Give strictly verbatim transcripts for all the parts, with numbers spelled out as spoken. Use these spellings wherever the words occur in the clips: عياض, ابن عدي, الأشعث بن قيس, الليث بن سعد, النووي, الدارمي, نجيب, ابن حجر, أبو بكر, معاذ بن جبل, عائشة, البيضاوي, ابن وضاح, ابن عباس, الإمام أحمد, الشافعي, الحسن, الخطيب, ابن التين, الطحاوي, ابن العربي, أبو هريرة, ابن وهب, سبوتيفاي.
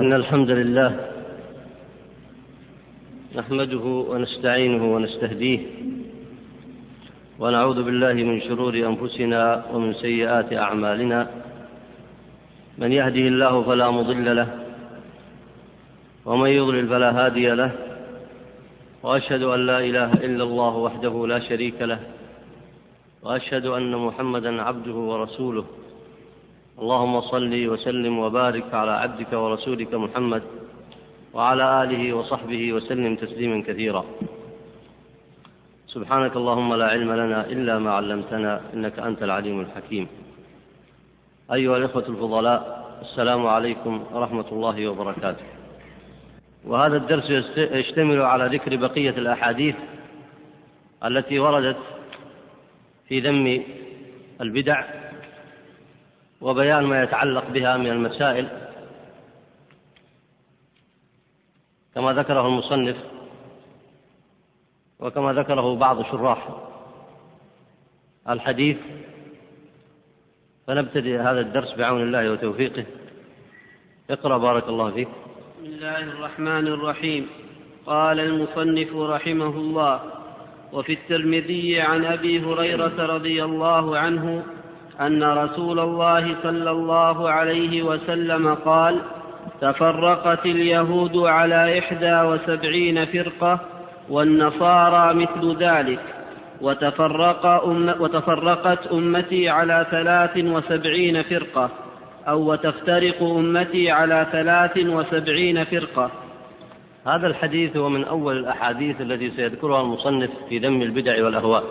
إن الحمد لله نحمده ونستعينه ونستهديه ونعوذ بالله من شرور أنفسنا ومن سيئات أعمالنا، من يهده الله فلا مضل له ومن يضلل فلا هادي له، وأشهد أن لا إله إلا الله وحده لا شريك له، وأشهد أن محمدا عبده ورسوله. اللهم صل وسلم وبارك على عبدك ورسولك محمد وعلى آله وصحبه وسلم تسليما كثيرا. سبحانك اللهم لا علم لنا إلا ما علمتنا إنك أنت العليم الحكيم. أيها الإخوة الفضلاء، السلام عليكم ورحمة الله وبركاته. وهذا الدرس يشتمل على ذكر بقية الأحاديث التي وردت في ذم البدع وبيان ما يتعلق بها من المسائل، كما ذكره المصنف وكما ذكره بعض شراح الحديث. فنبتدئ هذا الدرس بعون الله وتوفيقه. اقرأ بارك الله فيك. بسم الله الرحمن الرحيم. قال المصنف رحمه الله: وفي الترمذي عن أبي هريرة رضي الله عنه أن رسول الله صلى الله عليه وسلم قال: تفرقت اليهود على إحدى وسبعين فرقة والنصارى مثل ذلك، وتفرق أم وتفرقت أمتي على ثلاث وسبعين فرقة، أو وتفترق أمتي على ثلاث وسبعين فرقة. هذا الحديث هو من أول الأحاديث التي سيذكرها المصنف في ذم البدع والأهواء.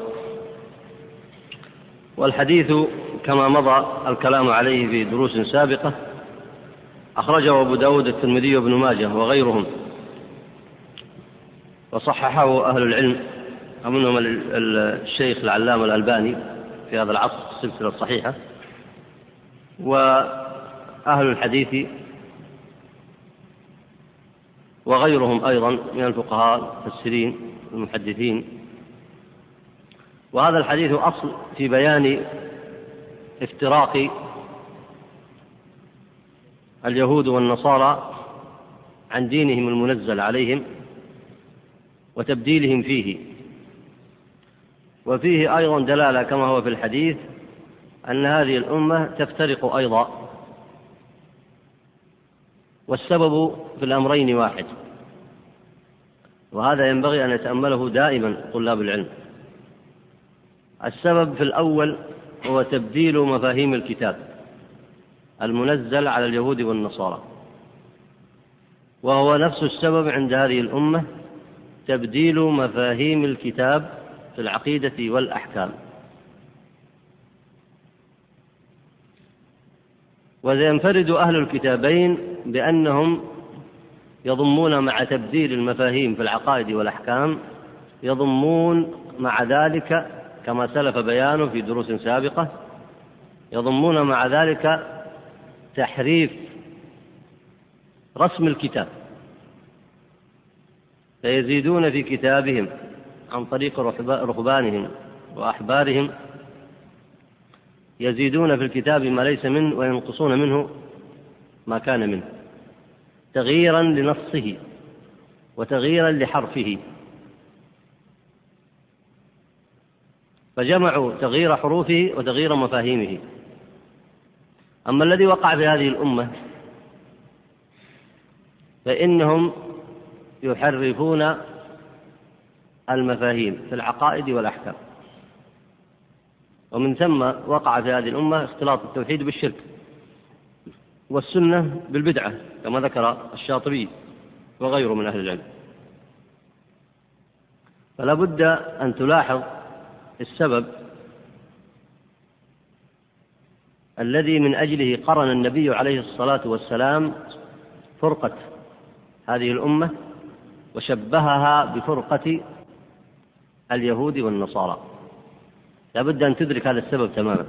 والحديث كما مضى الكلام عليه في دروس سابقة أخرجه أبو داود الترمذي وابن ماجه وغيرهم، وصححه أهل العلم ومنهم الشيخ العلامة الألباني في هذا العصر السلسلة الصحيحة، وأهل الحديث وغيرهم أيضا من الفقهاء المفسرين والمحدثين. وهذا الحديث أصل في بيان افتراق اليهود والنصارى عن دينهم المنزل عليهم وتبديلهم فيه. وفيه أيضا دلالة كما هو في الحديث أن هذه الأمة تفترق أيضا، والسبب في الأمرين واحد، وهذا ينبغي أن يتأمله دائما طلاب العلم. السبب في الأول هو تبديل مفاهيم الكتاب المنزل على اليهود والنصارى، وهو نفس السبب عند هذه الأمة، تبديل مفاهيم الكتاب في العقيدة والأحكام. وينفرد أهل الكتابين بأنهم يضمون مع تبديل المفاهيم في العقائد والأحكام، يضمون مع ذلك كما سلف بيانه في دروس سابقة، يضمون مع ذلك تحريف رسم الكتاب، فيزيدون في كتابهم عن طريق رهبانهم وأحبارهم، يزيدون في الكتاب ما ليس منه وينقصون منه ما كان منه، تغييرا لنصه وتغييرا لحرفه. فجمعوا تغيير حروفه وتغيير مفاهيمه. أما الذي وقع في هذه الأمة فإنهم يحرفون المفاهيم في العقائد والأحكام، ومن ثم وقع في هذه الأمة اختلاط التوحيد بالشرك والسنة بالبدعة كما ذكر الشاطبي وغيره من أهل العلم. فلا بد أن تلاحظ السبب الذي من أجله قرن النبي عليه الصلاة والسلام فرقة هذه الأمة وشبهها بفرقة اليهود والنصارى. لا بد أن تدرك هذا السبب تماما.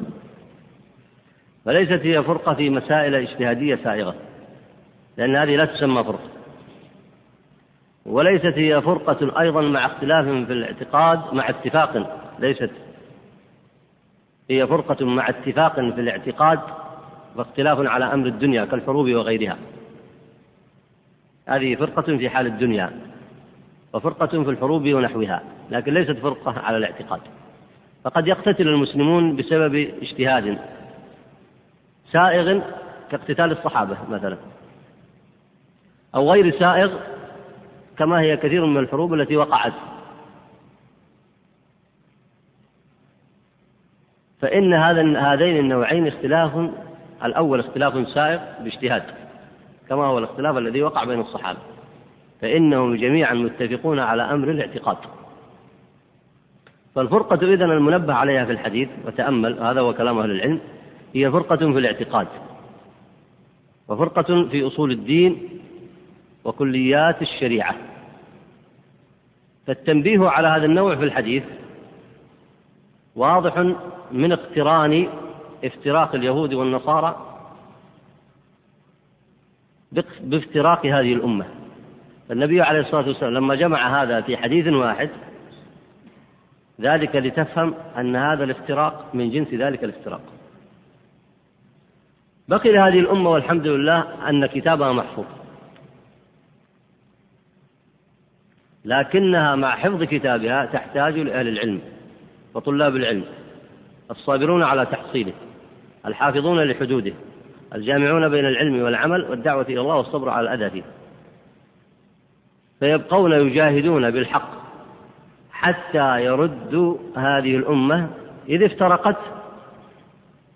فليست هي فرقة في مسائل اجتهادية سائغة، لأن هذه لا تسمى فرقة، وليست هي فرقة أيضا مع اختلاف في الاعتقاد مع اتفاق، ليست هي فرقة مع اتفاق في الاعتقاد واختلاف على أمر الدنيا كالحروب وغيرها. هذه فرقة في حال الدنيا وفرقة في الحروب ونحوها، لكن ليست فرقة على الاعتقاد. فقد يقتتل المسلمون بسبب اجتهاد سائغ كاقتتال الصحابة مثلا، أو غير سائغ كما هي كثير من الحروب التي وقعت. فإن هذين النوعين اختلاف، الأول اختلاف سائغ باجتهاد كما هو الاختلاف الذي وقع بين الصحابة، فإنهم جميعا متفقون على أمر الاعتقاد. فالفرقة إذن المنبه عليها في الحديث، وتأمل هذا هو كلام أهل العلم، هي فرقة في الاعتقاد وفرقة في أصول الدين وكليات الشريعة. فالتنبيه على هذا النوع في الحديث واضح من اقتران افتراق اليهود والنصارى بافتراق هذه الأمة. فالنبي عليه الصلاة والسلام لما جمع هذا في حديث واحد، ذلك لتفهم أن هذا الافتراق من جنس ذلك الافتراق. بقي لهذه الأمة والحمد لله أن كتابها محفوظ، لكنها مع حفظ كتابها تحتاج لأهل العلم وطلاب العلم الصابرون على تحصيله، الحافظون لحدوده، الجامعون بين العلم والعمل والدعوة إلى الله والصبر على الأذى فيه. فيبقون يجاهدون بالحق حتى يردوا هذه الأمة، إذ افترقت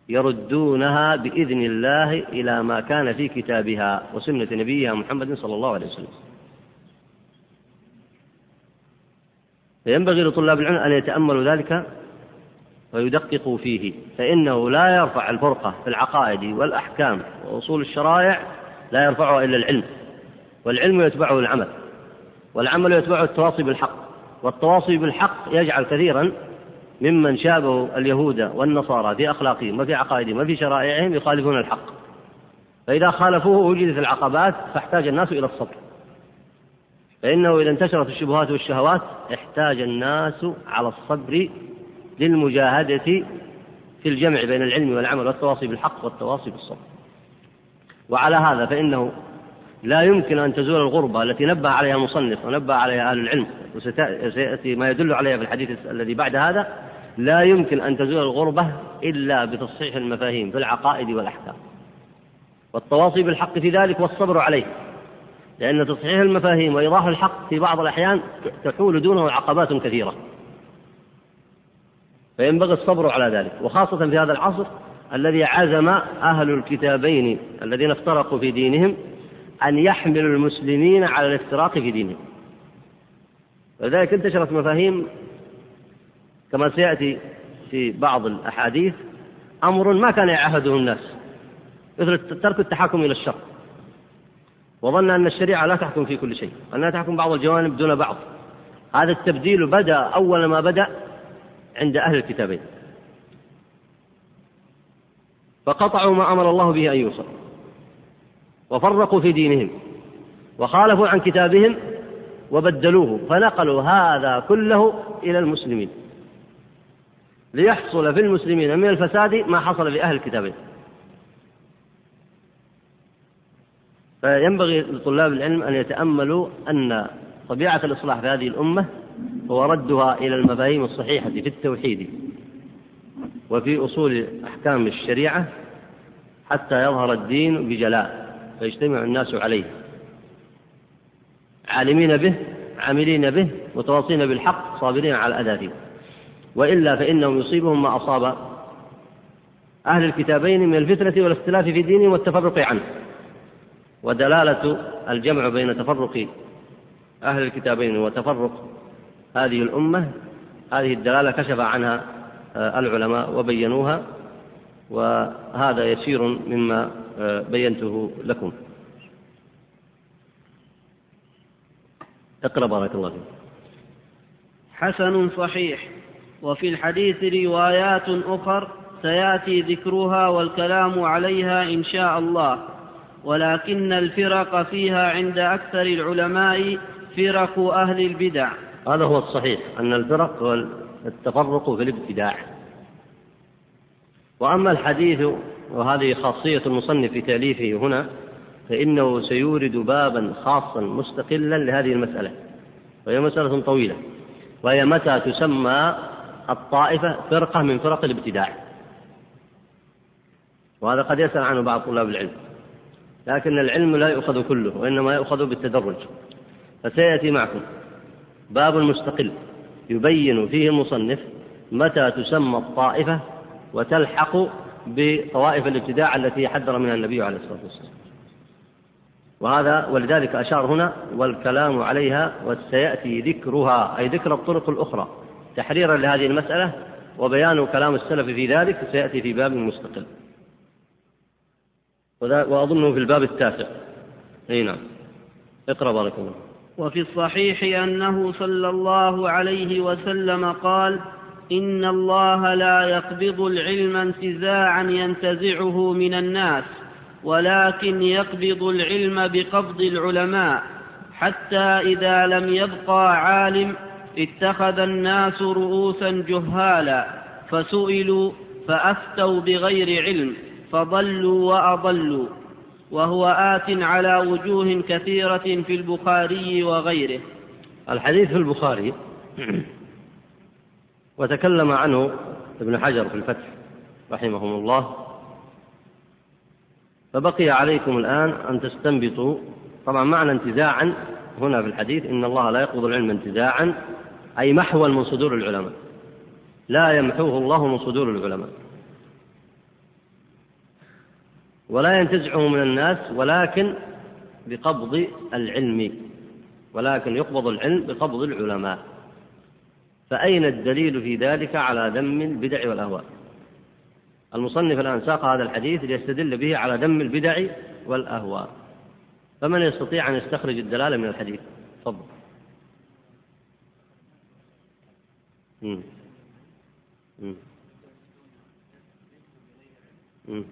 يردونها بإذن الله إلى ما كان في كتابها وسنة نبيها محمد صلى الله عليه وسلم. فينبغي لطلاب العلم أن يتأملوا ذلك ويدققوا فيه، فإنه لا يرفع الفرقة في العقائد والأحكام وأصول الشرائع، لا يرفعها إلا العلم، والعلم يتبعه العمل، والعمل يتبعه التواصي بالحق، والتواصي بالحق يجعل كثيرا ممن شابه اليهود والنصارى في أخلاقهم وفي عقائدهم وفي شرائعهم يخالفون الحق، فإذا خالفوه وجدت العقبات، فاحتاج الناس إلى الصبر، فإنه إذا انتشرت الشبهات والشهوات احتاج الناس على الصبر للمجاهدة في الجمع بين العلم والعمل والتواصي بالحق والتواصي بالصبر. وعلى هذا فإنه لا يمكن أن تزول الغربة التي نبه عليها المصنف ونبه عليها أهل العلم، وسيأتي ما يدل عليها في الحديث الذي بعد هذا. لا يمكن أن تزول الغربة إلا بتصحيح المفاهيم في العقائد والأحكام والتواصي بالحق في ذلك والصبر عليه، لأن تصحيح المفاهيم وإيضاح الحق في بعض الأحيان تحول دونه عقبات كثيرة، فينبغي الصبر على ذلك، وخاصة في هذا العصر الذي عزم أهل الكتابين الذين افترقوا في دينهم أن يحملوا المسلمين على الافتراق في دينهم. ولذلك انتشرت مفاهيم كما سيأتي في بعض الأحاديث أمر ما كان يعهده الناس، مثل ترك التحاكم إلى الشرع، وظن أن الشريعة لا تحكم في كل شيء، أنها تحكم بعض الجوانب دون بعض. هذا التبديل بدأ أول ما بدأ عند أهل الكتابين، فقطعوا ما أمر الله به أن يوصل، وفرقوا في دينهم، وخالفوا عن كتابهم وبدلوه، فنقلوا هذا كله إلى المسلمين ليحصل في المسلمين من الفساد ما حصل في أهل الكتابين. فينبغي لطلاب العلم أن يتأملوا أن طبيعة الإصلاح في هذه الأمة هو ردها إلى المفاهيم الصحيحة في التوحيد وفي أصول أحكام الشريعة حتى يظهر الدين بجلاء فيجتمع الناس عليه، عالمين به، عاملين به، متواصين بالحق، صابرين على أذاته. وإلا فإنهم يصيبهم ما أصاب أهل الكتابين من الفتنة والاختلاف في دينهم والتفرق عنه. ودلالة الجمع بين تفرق أهل الكتابين وتفرق هذه الأمة، هذه الدلالة كشف عنها العلماء وبينوها، وهذا يسير مما بينته لكم. اقرأ بارك الله فيك. حسن صحيح. وفي الحديث روايات أخر سيأتي ذكرها والكلام عليها إن شاء الله، ولكن الفرق فيها عند أكثر العلماء فرق أهل البدع. هذا هو الصحيح، أن الفرق والتفرق في الابتداع. وأما الحديث، وهذه خاصية المصنف في تأليفه هنا فإنه سيورد بابا خاصا مستقلا لهذه المسألة، وهي مسألة طويلة، وهي متى تسمى الطائفة فرقة من فرق الابتداع. وهذا قد يسأل عنه بعض طلاب العلم، لكن العلم لا يؤخذ كله وإنما يؤخذ بالتدرج. فسيأتي معكم باب مستقل يبين فيه المصنف متى تسمى الطائفة وتلحق بطوائف الابتداع التي حذر منها النبي عليه الصلاة والسلام، وهذا ولذلك أشار هنا والكلام عليها وسيأتي ذكرها، أي ذكر الطرق الأخرى تحريرا لهذه المسألة وبيان كلام السلف في ذلك سيأتي في باب مستقل، وأظنه في الباب التاسع. هنا اقرأ بارك الله. وفي الصحيح أنه صلى الله عليه وسلم قال: إن الله لا يقبض العلم انتزاعا ينتزعه من الناس، ولكن يقبض العلم بقبض العلماء، حتى إذا لم يبقى عالم اتخذ الناس رؤوسا جهالا فسئلوا فأفتوا بغير علم فضلوا وأضلوا، وهو آت على وجوه كثيرة في البخاري وغيره. الحديث في البخاري وتكلم عنه ابن حجر في الفتح رحمه الله، فبقي عليكم الآن أن تستنبطوا. طبعا معنى انتزاعا هنا في الحديث إن الله لا يقبض العلم انتزاعا، أي محوا من صدور العلماء، لا يمحوه الله من صدور العلماء، ولا ينتزعه من الناس، ولكن بقبض العلم، ولكن يقبض العلم بقبض العلماء. فأين الدليل في ذلك على ذم البدع والأهواء؟ المصنف الآن ساق هذا الحديث ليستدل به على ذم البدع والأهواء، فمن يستطيع أن يستخرج الدلالة من الحديث؟ تفضل. امم امم امم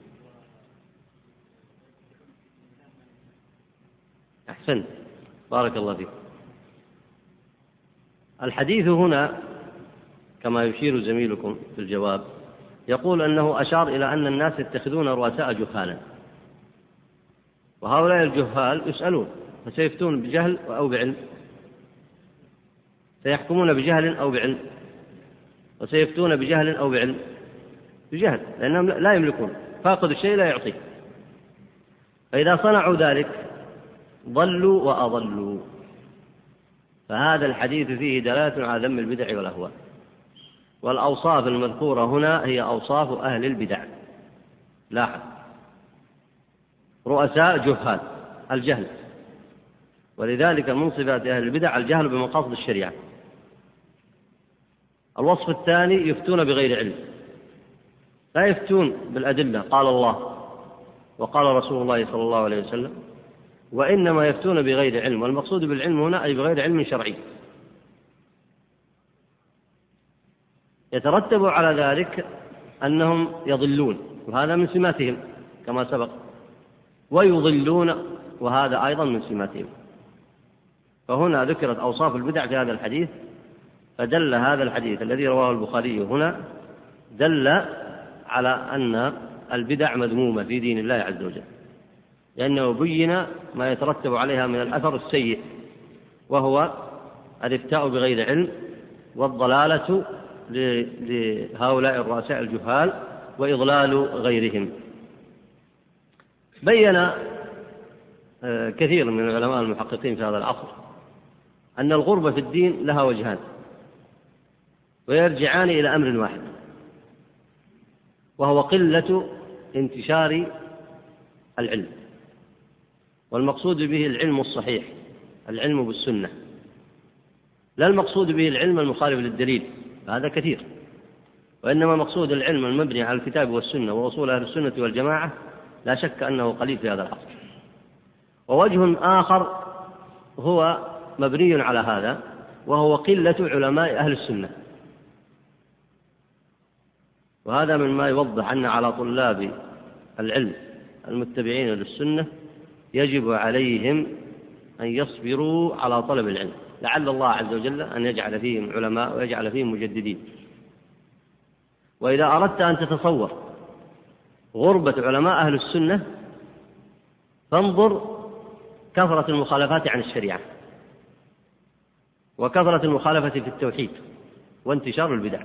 أحسنت، بارك الله فيك. الحديث هنا كما يشير زميلكم في الجواب يقول أنه أشار إلى أن الناس يتخذون رؤساء جهالا، وهؤلاء الجهال يسألون فسيفتون بجهل أو بعلم، سيحكمون بجهل أو بعلم، وسيفتون بجهل أو بعلم، بجهل لأنهم لا يملكون، فاقد الشيء لا يعطيه. فإذا صنعوا ذلك ضلوا وأضلوا. فهذا الحديث فيه دلالة على ذم البدع والأهواء، والأوصاف المذكورة هنا هي أوصاف أهل البدع. لاحظ، رؤساء جهال، الجهل، ولذلك من صفات أهل البدع الجهل بمقاصد الشريعة. الوصف الثاني يفتون بغير علم، لا يفتون بالأدلة، قال الله وقال رسول الله صلى الله عليه وسلم، وإنما يفتون بغير علم، والمقصود بالعلم هنا أي بغير علم شرعي. يترتب على ذلك أنهم يضلون، وهذا من سماتهم كما سبق، ويضلون، وهذا أيضا من سماتهم. فهنا ذكرت أوصاف البدع في هذا الحديث، فدل هذا الحديث الذي رواه البخاري هنا دل على أن البدع مذمومة في دين الله عز وجل، لأنه بين ما يترتب عليها من الأثر السيء، وهو الافتاء بغير علم، والضلالة لهؤلاء الرؤساء الجهال، وإضلال غيرهم. بين كثير من العلماء المحققين في هذا العصر أن الغربة في الدين لها وجهان، ويرجعان إلى أمر واحد، وهو قلة انتشار العلم، والمقصود به العلم الصحيح، العلم بالسنة، لا المقصود به العلم المخالف للدليل، هذا كثير، وإنما مقصود العلم المبني على الكتاب والسنة ووصول أهل السنة والجماعة لا شك أنه قليل في هذا العصر. ووجه آخر هو مبني على هذا، وهو قلة علماء أهل السنة، وهذا مما يوضح أن على طلاب العلم المتبعين للسنة يجب عليهم أن يصبروا على طلب العلم، لعل الله عز وجل أن يجعل فيهم علماء ويجعل فيهم مجددين. وإذا أردت أن تتصور غربة علماء أهل السنة فانظر كثرة المخالفات عن الشريعة وكثرة المخالفة في التوحيد وانتشار البدع،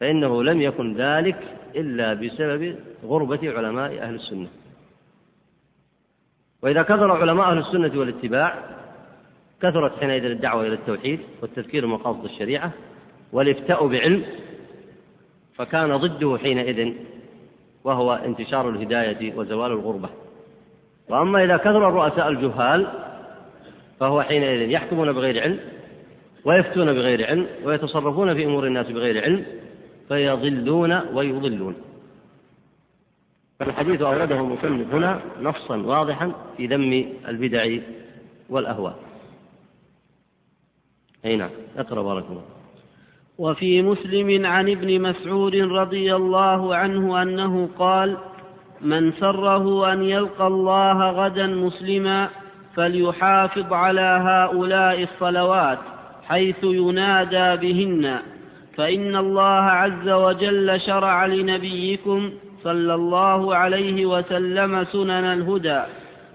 فإنه لم يكن ذلك إلا بسبب غربة علماء أهل السنة. وإذا كثر علماء أهل السنة والاتباع كثرت حينئذ الدعوة إلى التوحيد والتذكير بمقاصد الشريعة والإفتاء بعلم، فكان ضده حينئذ وهو انتشار الهداية وزوال الغربة. وأما إذا كثر الرؤساء الجهال فهو حينئذ يحكمون بغير علم ويفتون بغير علم ويتصرفون في أمور الناس بغير علم فيضلون ويضلون. فالحديث أورده المصنف هنا نصا واضحا في ذم البدع والأهواء. أي نعم، اقرأ بارك الله. وفي مسلم عن ابن مسعود رضي الله عنه أنه قال: من سره أن يلقى الله غدا مسلما فليحافظ على هؤلاء الصلوات حيث ينادى بهن، فإن الله عز وجل شرع لنبيكم صلى الله عليه وسلم سنن الهدى،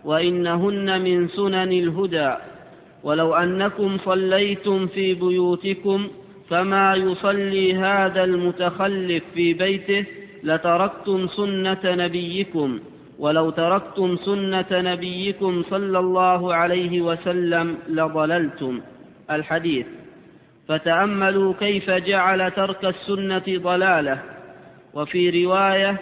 وإنهن من سنن الهدى. ولو أنكم صليتم في بيوتكم فما يصلي هذا المتخلف في بيته لتركتم سنة نبيكم، ولو تركتم سنة نبيكم صلى الله عليه وسلم لضللتم. الحديث. فتأملوا كيف جعل ترك السنة ضلالة. وفي رواية: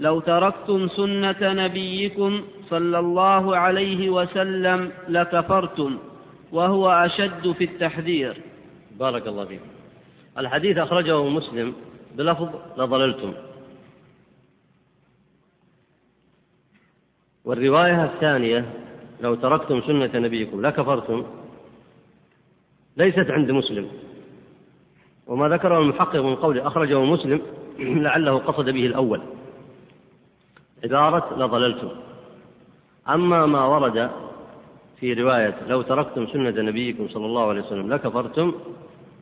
لو تركتم سنة نبيكم صلى الله عليه وسلم لكفرتم، وهو أشد في التحذير. بارك الله فيكم. الحديث أخرجه مسلم بلفظ لضللتم. والرواية الثانية: لو تركتم سنة نبيكم لكفرتم، ليست عند مسلم، وما ذكره المحقق من قوله أخرجه مسلم لعله قصد به الأول عبارة لضللتم. أما ما ورد في رواية لو تركتم سنة نبيكم صلى الله عليه وسلم لكفرتم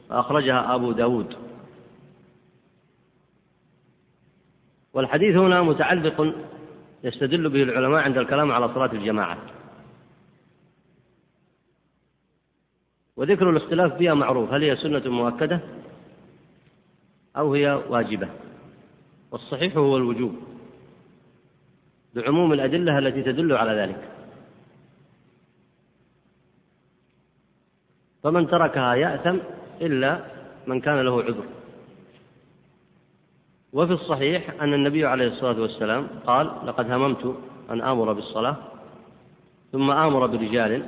فأخرجها أبو داود. والحديث هنا متعلق يستدل به العلماء عند الكلام على صلاة الجماعة، وذكر الاختلاف فيها معروف، هل هي سنة مؤكدة أو هي واجبة؟ والصحيح هو الوجوب بعموم الأدلة التي تدل على ذلك، فمن تركها يأثم إلا من كان له عذر. وفي الصحيح أن النبي عليه الصلاة والسلام قال: لقد هممت أن آمر بالصلاة ثم آمر برجال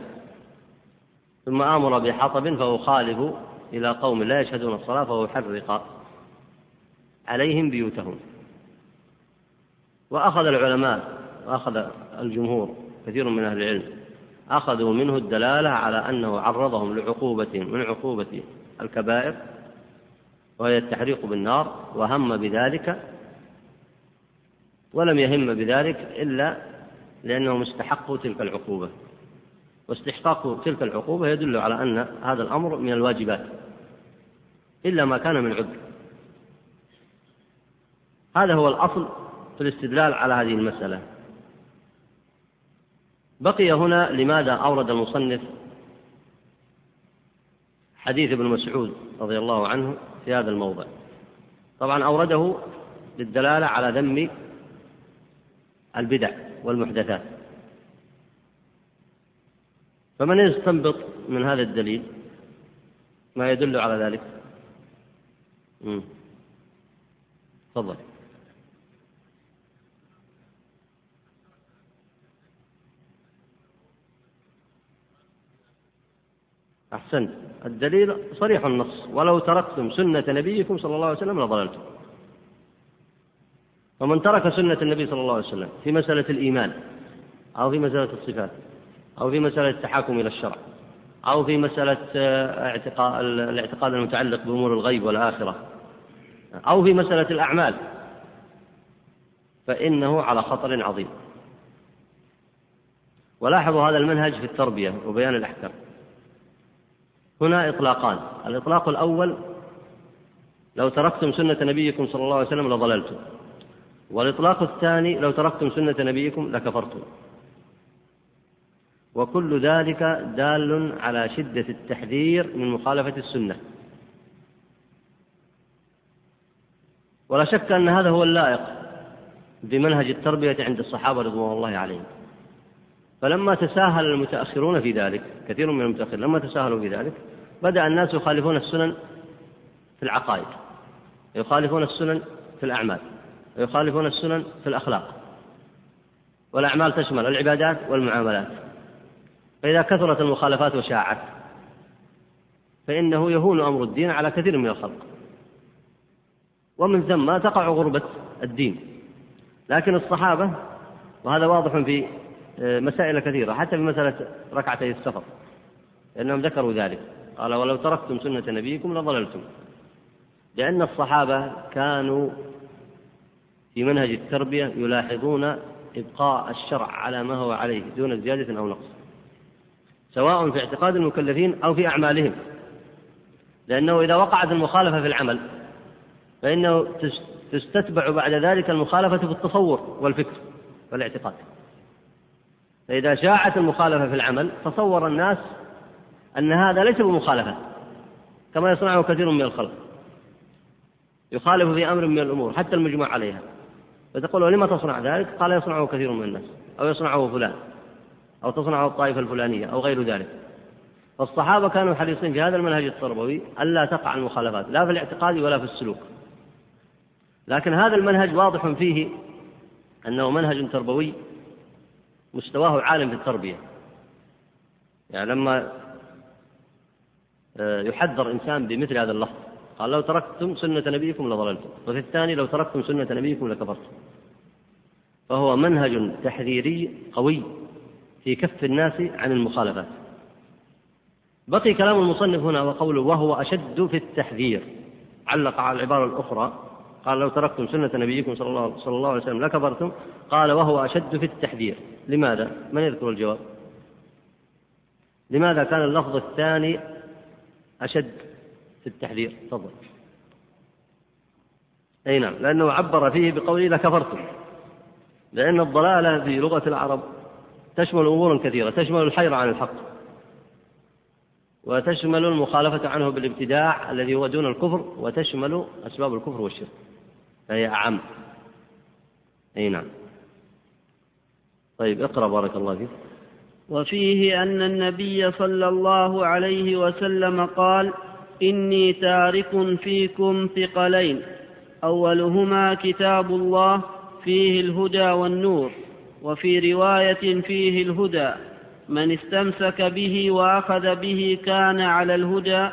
ثم آمر بحطب فأخالف إلى قوم لا يشهدون الصلاة فأحرق عليهم بيوتهم. وأخذ العلماء وأخذ الجمهور، كثير من أهل العلم أخذوا منه الدلالة على أنه عرضهم لعقوبة من عقوبة الكبائر وهي التحريق بالنار، وهم بذلك ولم يهم بذلك إلا لأنهم استحقوا تلك العقوبة، واستحقاق تلك العقوبة يدل على أن هذا الأمر من الواجبات إلا ما كان من عذر. هذا هو الأصل في الاستدلال على هذه المسألة. بقي هنا لماذا أورد المصنف حديث ابن مسعود رضي الله عنه في هذا الموضع؟ طبعا أورده للدلالة على ذم البدع والمحدثات. فمن يستنبط من هذا الدليل ما يدل على ذلك؟ تفضل. أحسنت. الدليل صريح النص: ولو تركتم سنة نبيكم صلى الله عليه وسلم لضللتم. ومن ترك سنة النبي صلى الله عليه وسلم في مسألة الإيمان أو في مسألة الصفات أو في مسألة التحاكم إلى الشرع أو في مسألة الاعتقاد المتعلق بأمور الغيب والآخرة أو في مسألة الأعمال، فإنه على خطر عظيم. ولاحظوا هذا المنهج في التربية وبيان الأحكام. هنا إطلاقان: الإطلاق الأول لو تركتم سنة نبيكم صلى الله عليه وسلم لضللتم، والإطلاق الثاني لو تركتم سنة نبيكم لكفرتم. وكل ذلك دال على شدة التحذير من مخالفة السنة. ولا شك أن هذا هو اللائق بمنهج التربية عند الصحابة رضوان الله عليهم. فلما تساهل المتأخرون في ذلك، كثير من المتأخرين لما تساهلوا في ذلك بدأ الناس يخالفون السنن في العقائد، يخالفون السنن في الأعمال، يخالفون السنن في الأخلاق، والأعمال تشمل العبادات والمعاملات. فإذا كثرت المخالفات وشاعت فإنه يهون أمر الدين على كثير من الخلق، ومن ثم تقع غربة الدين. لكن الصحابة، وهذا واضح في مسائل كثيرة حتى في مسألة ركعتي السفر، لأنهم ذكروا ذلك، قال ولو تركتم سنة نبيكم لضللتم، لأن الصحابة كانوا في منهج التربية يلاحظون إبقاء الشرع على ما هو عليه دون زيادة أو نقص، سواء في اعتقاد المكلفين أو في أعمالهم، لأنه إذا وقعت المخالفة في العمل فإنه تستتبع بعد ذلك المخالفة في التصور والفكر والاعتقاد. فإذا شاعت المخالفة في العمل تصور الناس أن هذا ليس بمخالفة، كما يصنعه كثير من الخلق، يخالف في أمر من الأمور حتى المجمع عليها، فتقول لما تصنع ذلك؟ قال يصنعه كثير من الناس، أو يصنعه فلان، أو تصنعه الطائفة الفلانية، أو غير ذلك. فالصحابة كانوا حريصين في هذا المنهج التربوي ألا تقع المخالفات لا في الاعتقاد ولا في السلوك. لكن هذا المنهج واضح فيه أنه منهج تربوي مستواه عالٍ في التربية. يعني لما يحذر إنسان بمثل هذا اللفظ، قال لو تركتم سنة نبيكم لضللتم، وفي الثاني لو تركتم سنة نبيكم لكفرتم، فهو منهج تحذيري قوي في كف الناس عن المخالفات. بقي كلام المصنف هنا وقوله وهو أشد في التحذير، علق على العبارة الأخرى قال لو تركتم سنة نبيكم صلى الله, صلى الله عليه وسلم لكفرتم، قال وهو أشد في التحذير. لماذا؟ من يذكر الجواب؟ لماذا كان اللفظ الثاني أشد في التحذير؟ تفضل. أي نعم، لأنه عبر فيه بقوله لكفرتم، لأن الضلالة في لغة العرب تشمل أمور كثيرة، تشمل الحيرة عن الحق، وتشمل المخالفة عنه بالابتداع الذي هو دون الكفر، وتشمل أسباب الكفر والشرك، فهي أعم. أي نعم. طيب اقرأ بارك الله فيك. وفيه أن النبي صلى الله عليه وسلم قال إني تارك فيكم ثقلين، أولهما كتاب الله فيه الهدى والنور، وفي رواية فيه الهدى، من استمسك به وأخذ به كان على الهدى،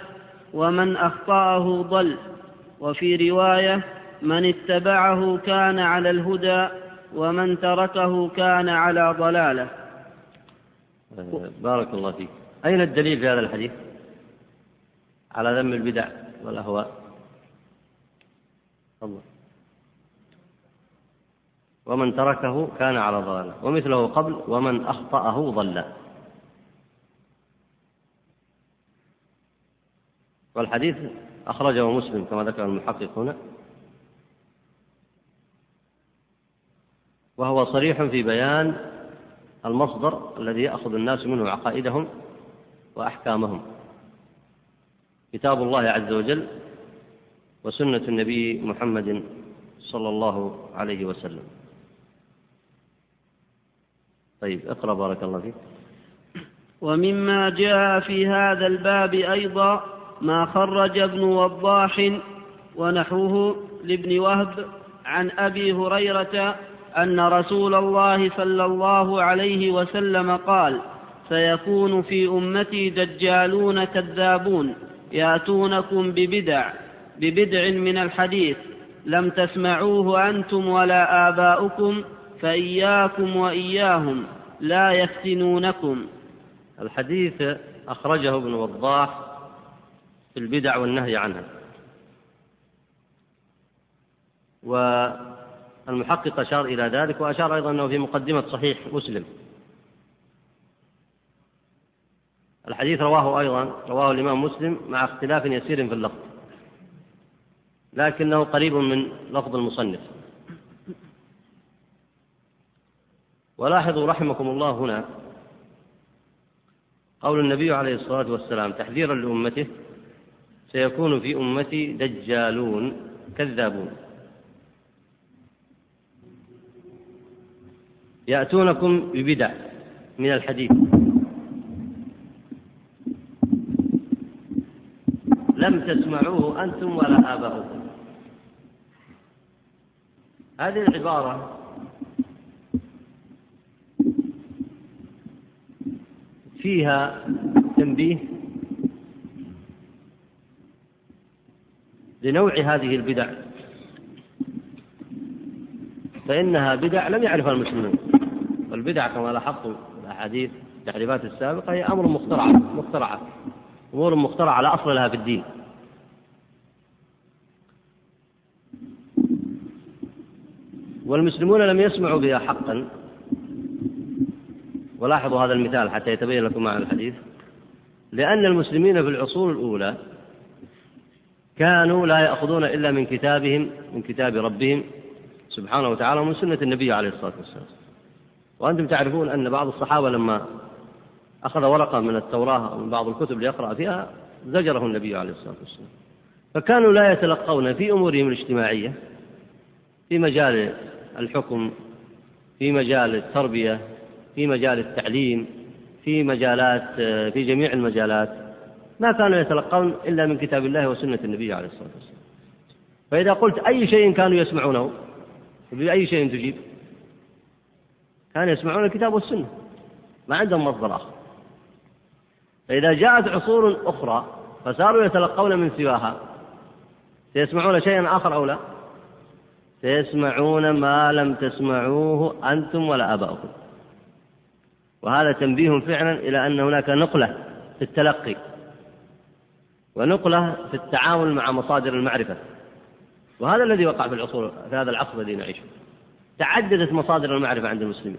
ومن أخطأه ضل، وفي رواية من اتبعه كان على الهدى، ومن تركه كان على ضلاله. بارك الله فيك. أين الدليل في هذا الحديث على ذم البدع والأهواء؟ الله. ومن تركه كان على ضلاله، ومثله قبل ومن أخطأه ضل. والحديث أخرجه مسلم كما ذكر المحقق هنا، وهو صريح في بيان المصدر الذي يأخذ الناس منه عقائدهم وأحكامهم، كتاب الله عز وجل وسنة النبي محمد صلى الله عليه وسلم. طيب اقرأ بارك الله فيك. ومما جاء في هذا الباب أيضا ما خرج ابن وضاح ونحوه لابن وهب عن أبي هريرة أن رسول الله صلى الله عليه وسلم قال سيكون في أمتي دجالون كذابون يأتونكم ببدع ببدع من الحديث لم تسمعوه أنتم ولا آباؤكم فإياكم وإياهم لا يفتنونكم. الحديث أخرجه ابن وضاح في البدع والنهي عنها، والمحقق أشار إلى ذلك، وأشار أيضا أنه في مقدمة صحيح مسلم. الحديث رواه أيضا رواه الإمام مسلم مع اختلاف يسير في اللفظ، لكنه قريب من لفظ المصنف. ولاحظوا رحمكم الله هنا قول النبي عليه الصلاة والسلام تحذيرا لأمته: سيكون في أمتي دجالون كذابون يأتونكم ببدع من الحديث لم تسمعوه أنتم ولا آباؤكم. هذه العبارة فيها تنبيه لنوع هذه البدع، فإنها بدع لم يعرفها المسلمون، والبدع كما لاحظتم الأحاديث التعريفات السابقة هي أمر مخترع مخترع أمور مخترعة لا أصل لها في الدين. والمسلمون لم يسمعوا بها حقا، ولاحظوا هذا المثال حتى يتبين لكم معنى الحديث، لأن المسلمين في العصور الأولى كانوا لا يأخذون إلا من كتابهم من كتاب ربهم سبحانه وتعالى ومن سنة النبي عليه الصلاة والسلام. وأنتم تعرفون أن بعض الصحابة لما أخذ ورقة من التوراة أو من بعض الكتب ليقرأ فيها زجره النبي عليه الصلاة والسلام، فكانوا لا يتلقون في أمورهم الاجتماعية في مجال الحكم، في مجال التربية، في مجال التعليم، في مجالات في جميع المجالات ما كانوا يتلقون إلا من كتاب الله وسنة النبي عليه الصلاة والسلام. فإذا قلت أي شيء كانوا يسمعونه بأي شيء تجيب، كانوا يسمعون الكتاب والسنة، ما عندهم مصدر آخر. فإذا جاءت عصور أخرى فصاروا يتلقون من سواها، سيسمعون شيئا آخر أو لا؟ سيسمعون ما لم تسمعوه أنتم ولا آباؤكم. وهذا تنبيه فعلا إلى أن هناك نقلة في التلقي، ونقلة في التعامل مع مصادر المعرفة، وهذا الذي وقع في العصور في هذا العصر الذي نعيشه. تعددت مصادر المعرفة عند المسلمين،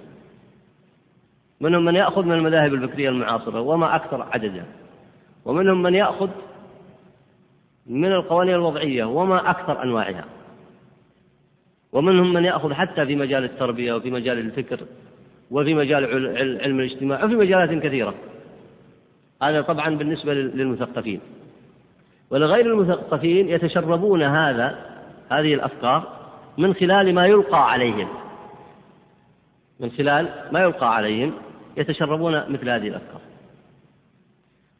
منهم من يأخذ من المذاهب الفكرية المعاصرة وما أكثر عددها، ومنهم من يأخذ من القوانين الوضعية وما أكثر أنواعها، ومنهم من يأخذ حتى في مجال التربية وفي مجال الفكر وفي مجال علم الاجتماع وفي مجالات كثيرة. هذا طبعا بالنسبة للمثقفين، ولغير المثقفين يتشربون هذا هذه الأفكار من خلال ما يلقى عليهم، من خلال ما يلقى عليهم يتشربون مثل هذه الأفكار.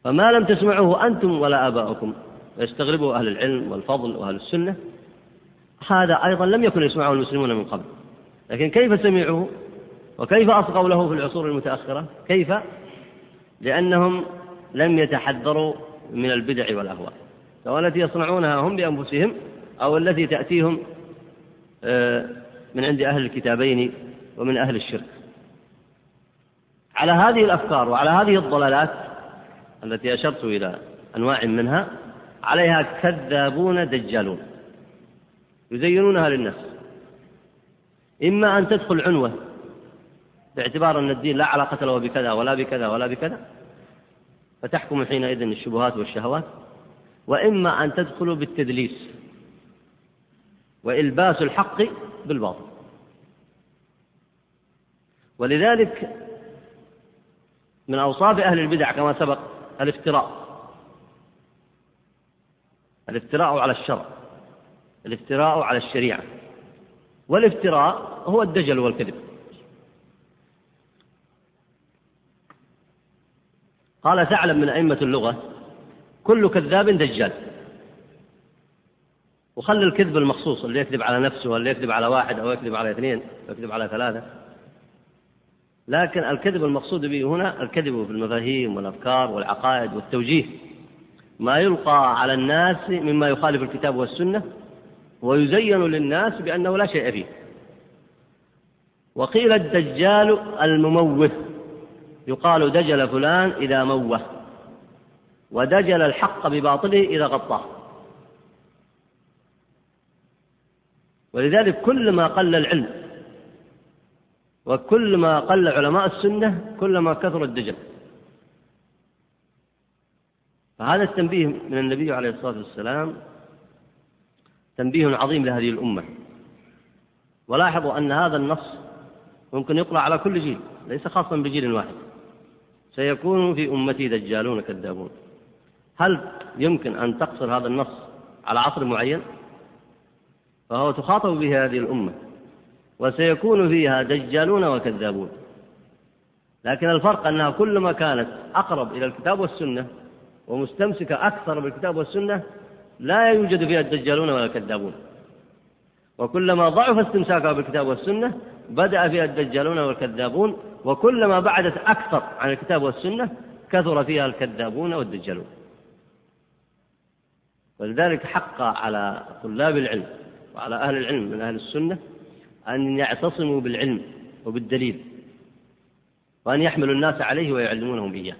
فما لم تسمعوه أنتم ولا آباؤكم يستغربه أهل العلم والفضل وأهل السنة، هذا أيضا لم يكن يسمعه المسلمون من قبل، لكن كيف سمعوه وكيف أصغوا له في العصور المتأخرة؟ كيف؟ لأنهم لم يتحذروا من البدع والأهواء، سواء التي يصنعونها هم بأنفسهم أو التي تأتيهم من عند أهل الكتابين ومن أهل الشرك. على هذه الأفكار وعلى هذه الضلالات التي أشرت إلى أنواع منها، عليها كذابون دجالون يزينونها للناس، إما أن تدخل عنوة باعتبار أن الدين لا علاقة له بكذا ولا بكذا ولا بكذا، فتحكم حينئذ الشبهات والشهوات، وإما أن تدخل بالتدليس وإلباس الحق بالباطل. ولذلك من أوصاف أهل البدع كما سبق الافتراء، الافتراء على الشرع، الافتراء على الشريعة، والافتراء هو الدجل والكذب. قال ثعلب من أئمة اللغة: كل كذاب دجال. وخلي الكذب المخصوص اللي يكذب على نفسه واللي يكذب على واحد أو يكذب على اثنين أو يكذب على ثلاثة، لكن الكذب المقصود به هنا الكذب في المفاهيم والأفكار والعقائد والتوجيه، ما يلقى على الناس مما يخالف الكتاب والسنة ويزين للناس بأنه لا شيء فيه. وقيل الدجال المموه، يقال دجل فلان إذا موه، ودجل الحق بباطله إذا غطاه. ولذلك كلما قل العلم وكلما قل علماء السنة كلما كثر الدجل. فهذا التنبيه من النبي عليه الصلاة والسلام تنبيه عظيم لهذه الأمة. ولاحظوا أن هذا النص ممكن يقرأ على كل جيل، ليس خاصا بجيل واحد، سيكون في أمتي دجالون كذابون. هل يمكن أن تقصر هذا النص على عصر معين؟ فهو تخاطب به هذه الأمة، وسيكون فيها دجالون وكذابون، لكن الفرق أنها كلما كانت أقرب إلى الكتاب والسنة ومستمسكة أكثر بالكتاب والسنة لا يوجد فيها الدجالون ولا الكذابون، وكلما ضعف استمساكها بالكتاب والسنة بدأ فيها الدجالون والكذابون، وكلما بعدت أكثر عن الكتاب والسنة كثر فيها الكذابون والدجالون. ولذلك حق على طلاب العلم وعلى أهل العلم من أهل السنة أن يعتصموا بالعلم وبالدليل، وأن يحملوا الناس عليه ويعلمونهم بإياه،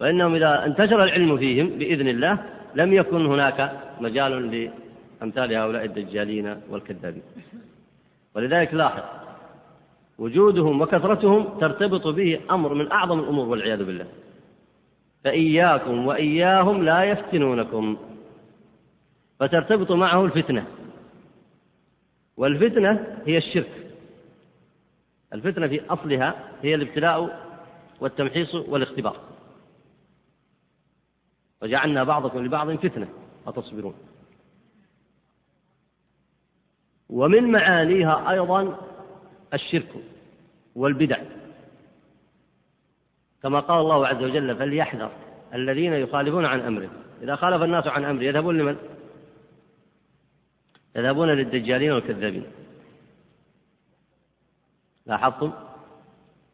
وإنهم إذا انتشر العلم فيهم بإذن الله لم يكن هناك مجال لأمثال هؤلاء الدجالين والكذابين. ولذلك لاحظ وجودهم وكثرتهم ترتبط به أمر من أعظم الأمور والعياذ بالله، فإياكم وإياهم لا يفتنونكم، فترتبط معه الفتنة، والفتنة هي الشرك. الفتنة في أصلها هي الابتلاء والتمحيص والاختبار، وجعلنا بعضكم لبعض فتنة أتصبرون. ومن معانيها أيضا الشرك والبدع، كما قال الله عز وجل: فليحذر الذين يخالفون عن أمره. إذا خالف الناس عن أمره يذهبون لمن؟ يذهبون للدجالين والكذابين. لاحظتم؟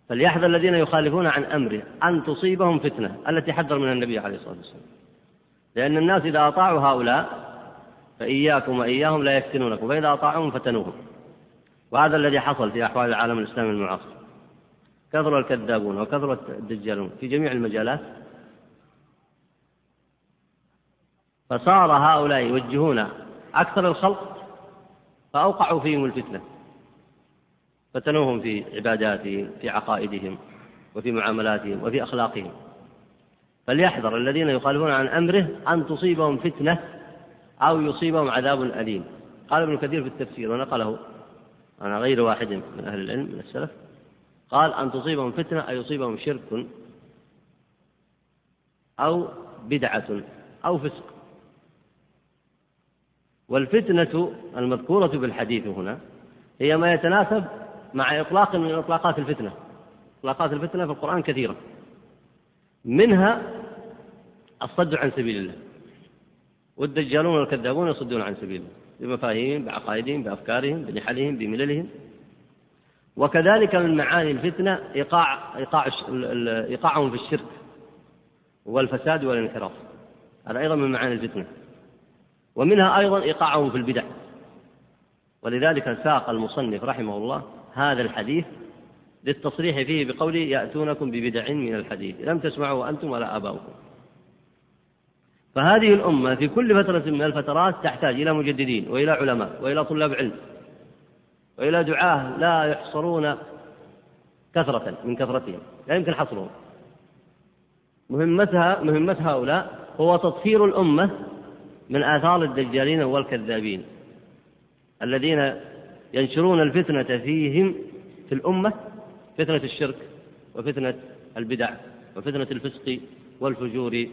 فليحذر الذين يخالفون عن أمره أن تصيبهم فتنة، التي حذر منها النبي عليه الصلاة والسلام، لأن الناس إذا أطاعوا هؤلاء فإياكم وإياهم لا يفتنونكم، فإذا أطاعوهم فتنوهم، وهذا الذي حصل في أحوال العالم الإسلامي المعاصر. كثر الكذابون وكثر الدجالون في جميع المجالات، فصار هؤلاء يوجهون أكثر الخلق فأوقعوا فيهم الفتنة، فتنوهم في عباداتهم، في عقائدهم، وفي معاملاتهم، وفي أخلاقهم. فليحذر الذين يخالفون عن أمره أن تصيبهم فتنة أو يصيبهم عذاب أليم. قال ابن كثير في التفسير، ونقله أنا غير واحد من أهل العلم من السلف، قال: أن تصيبهم فتنة أو يصيبهم شرك أو بدعة أو فسق. والفتنة المذكورة بالحديث هنا هي ما يتناسب مع إطلاق من إطلاقات الفتنة. إطلاقات الفتنة في القرآن كثيرة، منها الصد عن سبيل الله، والدجالون والكذابون يصدون عن سبيل الله بمفاهيم، بعقائدهم، بأفكارهم، بنحلهم، بمللهم. وكذلك من معاني الفتنة إيقاع إيقاع إيقاعهم في الشرك والفساد والانحراف، هذا أيضا من معاني الفتنة. ومنها أيضا إيقاعهم في البدع. ولذلك ساق المصنف رحمه الله هذا الحديث للتصريح فيه بقوله: يأتونكم ببدع من الحديث لم تسمعوا أنتم ولا آباؤكم. فهذه الأمة في كل فترة من الفترات تحتاج إلى مجددين، وإلى علماء، وإلى طلاب علم، وإلى دعاة لا يحصرون كثرة من كثرتهم، لا يمكن حصرهم. مهمتها مهمة هؤلاء هو تطهير الأمة من آثار الدجالين والكذابين الذين ينشرون الفتنة فيهم في الأمة، فتنة الشرك وفتنة البدع وفتنة الفسق والفجور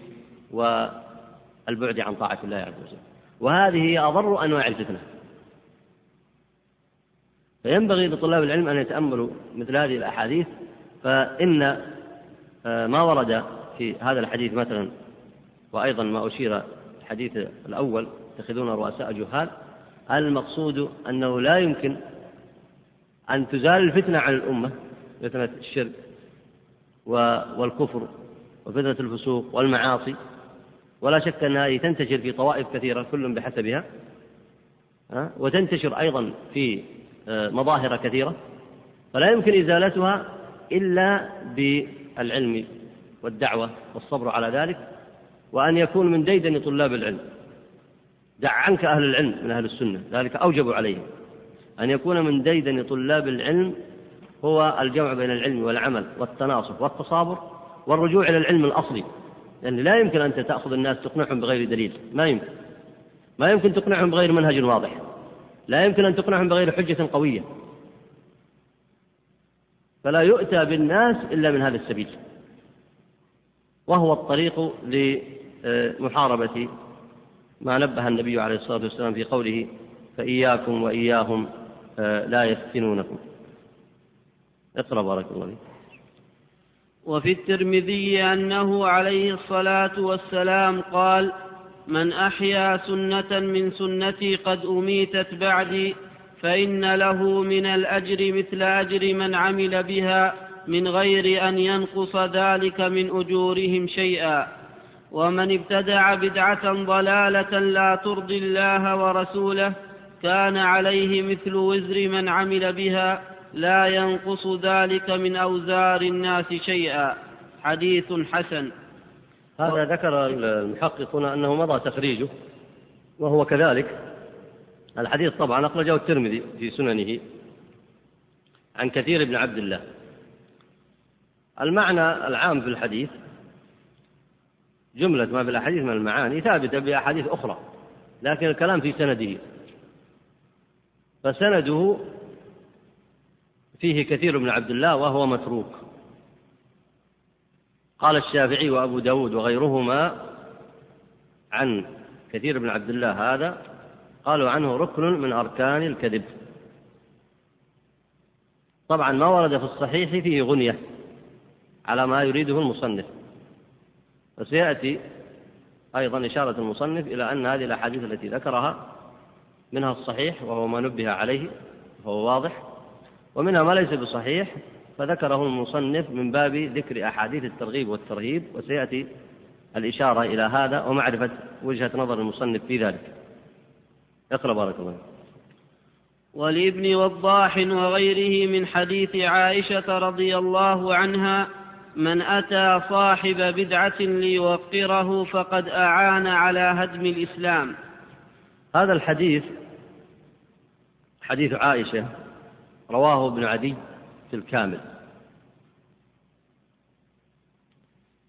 والبعد عن طاعة الله عز وجل. وهذه هي أضر أنواع الفتنة. فينبغي لطلاب العلم أن يتأملوا مثل هذه الأحاديث، فإن ما ورد في هذا الحديث مثلا، وأيضا ما أشير الحديث الأول: اتخذون رؤساء جهال، المقصود أنه لا يمكن أن تزال الفتنة عن الأمة، فتنة الشرك والكفر وفتنة الفسوق والمعاصي، ولا شك أنها تنتشر في طوائف كثيرة كل بحسبها، وتنتشر أيضا في مظاهر كثيرة، فلا يمكن إزالتها إلا بالعلم والدعوة والصبر على ذلك، وأن يكون من ديدن طلاب العلم. دع عنك أهل العلم من أهل السنة، ذلك أوجب عليهم أن يكون من ديدن طلاب العلم هو الجمع بين العلم والعمل والتناصف والتصابر والرجوع إلى العلم الأصلي، لأن لا يمكن أن تأخذ الناس تقنعهم بغير دليل، ما يمكن ما يمكن تقنعهم بغير منهج واضح، لا يمكن أن تقنعهم بغير حجة قوية، فلا يؤتى بالناس إلا من هذا السبيل. وهو الطريق لمحاربة ما نبه النبي عليه الصلاة والسلام في قوله فإياكم وإياهم لا يفتنونكم. اقرأ بارك الله فيك. وفي الترمذي أنه عليه الصلاة والسلام قال: من أحيا سنة من سنتي قد أميتت بعدي فإن له من الأجر مثل أجر من عمل بها من غير أن ينقص ذلك من أجورهم شيئا. ومن ابتدع بدعة ضلالة لا ترضي الله ورسوله كان عليه مثل وزر من عمل بها لا ينقص ذلك من أوزار الناس شيئا. حديث حسن. هذا ذكر المحقق هنا أنه مضى تخريجه وهو كذلك. الحديث طبعا أخرجه الترمذي في سننه عن كثير بن عبد الله. المعنى العام في الحديث، جملة ما في الأحاديث من المعاني ثابتة بأحاديث أخرى، لكن الكلام في سنده، فسنده فيه كثير بن عبد الله وهو متروك. قال الشافعي وأبو داود وغيرهما عن كثير بن عبد الله هذا، قالوا عنه ركن من أركان الكذب. طبعا ما ورد في الصحيح فيه غنية على ما يريده المصنف، وسيأتي أيضا إشارة المصنف إلى أن هذه الأحاديث التي ذكرها منها الصحيح وهو ما نبه عليه فهو واضح، ومنها ما ليس بصحيح فذكره المصنف من باب ذكر أحاديث الترغيب والترهيب، وسيأتي الإشارة إلى هذا ومعرفة وجهة نظر المصنف في ذلك. اقرأ بارك الله. ولابن وضاح وغيره من حديث عائشة رضي الله عنها: من أتى صاحب بدعة ليوقره فقد أعان على هدم الإسلام. هذا الحديث حديث عائشة، رواه ابن عدي في الكامل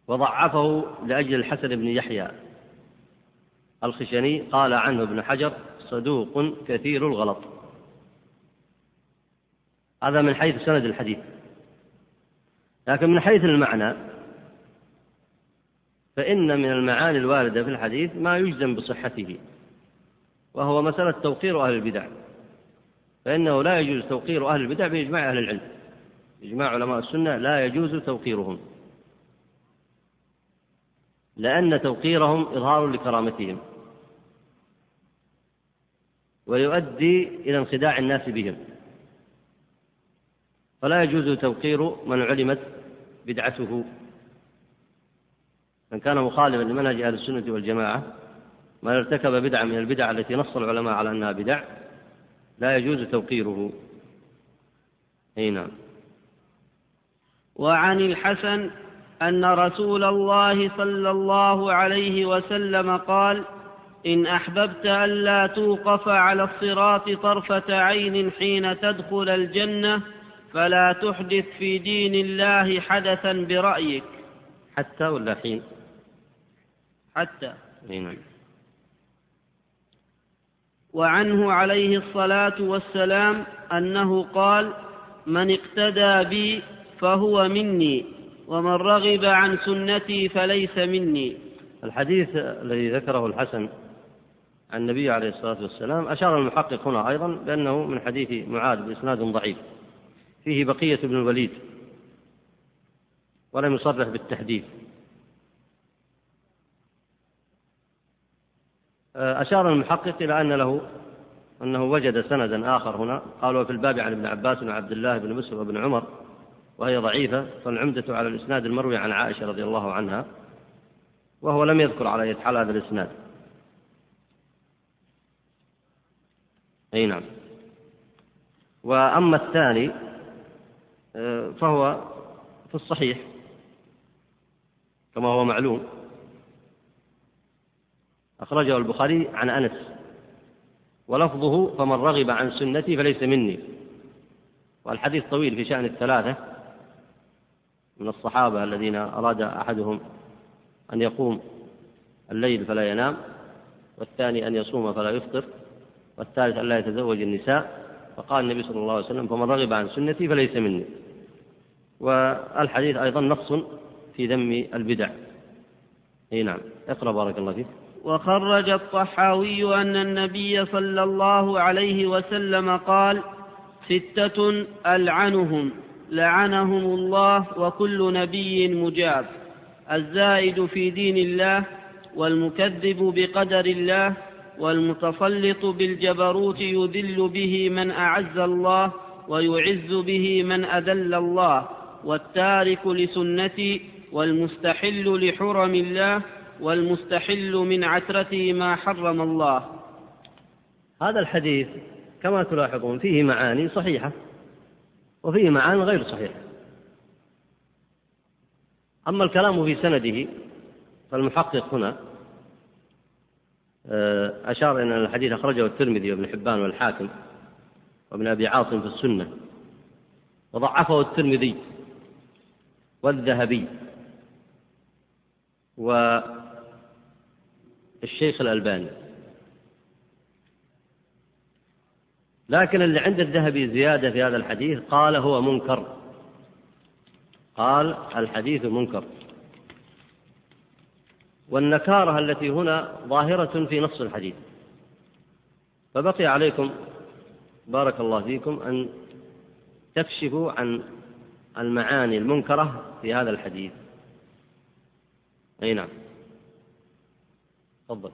وضعفه لأجل الحسن بن يحيى الخشني، قال عنه ابن حجر صدوق كثير الغلط. هذا من حيث سند الحديث، لكن من حيث المعنى فإن من المعاني الواردة في الحديث ما يجزم بصحته، وهو مسألة توقير أهل البدع، فإنه لا يجوز توقير أهل البدع بإجماع أهل العلم، إجماع علماء السنة لا يجوز توقيرهم، لأن توقيرهم إظهار لكرامتهم ويؤدي إلى انخداع الناس بهم، فلا يجوز توقير من علمت بدعته. من كان مخالفا لمنهج أهل السنة والجماعة من ارتكب بدعة من البدع التي نص العلماء على أنها بدع لا يجوز توقيره. أي نعم. وعن الحسن أن رسول الله صلى الله عليه وسلم قال: إن أحببت ألا توقف على الصراط طرفة عين حين تدخل الجنة فلا تحدث في دين الله حدثا برأيك. حتى ولا حين؟ حتى. أي نعم. وعنه عليه الصلاة والسلام أنه قال: من اقتدى بي فهو مني ومن رغب عن سنتي فليس مني. الحديث الذي ذكره الحسن عن النبي عليه الصلاة والسلام أشار المحقق هنا أيضا بأنه من حديث معاذ بإسناد ضعيف فيه بقية بن الوليد ولم يصرح بالتحديث. أشار المحقق إلى أن له أنه وجد سندا آخر هنا، قالوا في الباب عن ابن عباس وعبد الله بن مسعود وابن عمر وهي ضعيفة، فالعمدة على الإسناد المروي عن عائشة رضي الله عنها، وهو لم يذكر على أي حال هذا الإسناد. أي نعم. وأما الثاني فهو في الصحيح كما هو معلوم، أخرجه البخاري عن أنس ولفظه: فمن رغب عن سنتي فليس مني. والحديث طويل في شأن الثلاثة من الصحابة الذين أراد أحدهم أن يقوم الليل فلا ينام، والثاني أن يصوم فلا يفطر، والثالث أن لا يتزوج النساء، فقال النبي صلى الله عليه وسلم: فمن رغب عن سنتي فليس مني. والحديث أيضا نص في ذم البدع اي نعم اقرأ بارك الله فيك. وخرج الطحاوي أن النبي صلى الله عليه وسلم قال: ستة ألعنهم لعنهم الله وكل نبي مجاب: الزائد في دين الله، والمكذب بقدر الله، والمتسلط بالجبروت يذل به من أعز الله ويعز به من أذل الله، والتارك لسنتي، والمستحل لحرم الله، والمستحل من عترته ما حرم الله. هذا الحديث كما تلاحظون فيه معاني صحيحة وفيه معاني غير صحيحة. أما الكلام في سنده فالمحقق هنا أشار أن الحديث أخرجه الترمذي وابن حبان والحاكم وابن أبي عاصم في السنة، وضعفه الترمذي والذهبي والشيخ الألباني، لكن اللي عند الذهبي زيادة في هذا الحديث، قال هو منكر، قال الحديث منكر. والنكارة التي هنا ظاهرة في نص الحديث. فبقي عليكم بارك الله فيكم أن تكشفوا عن المعاني المنكرة في هذا الحديث. أي نعم تفضل.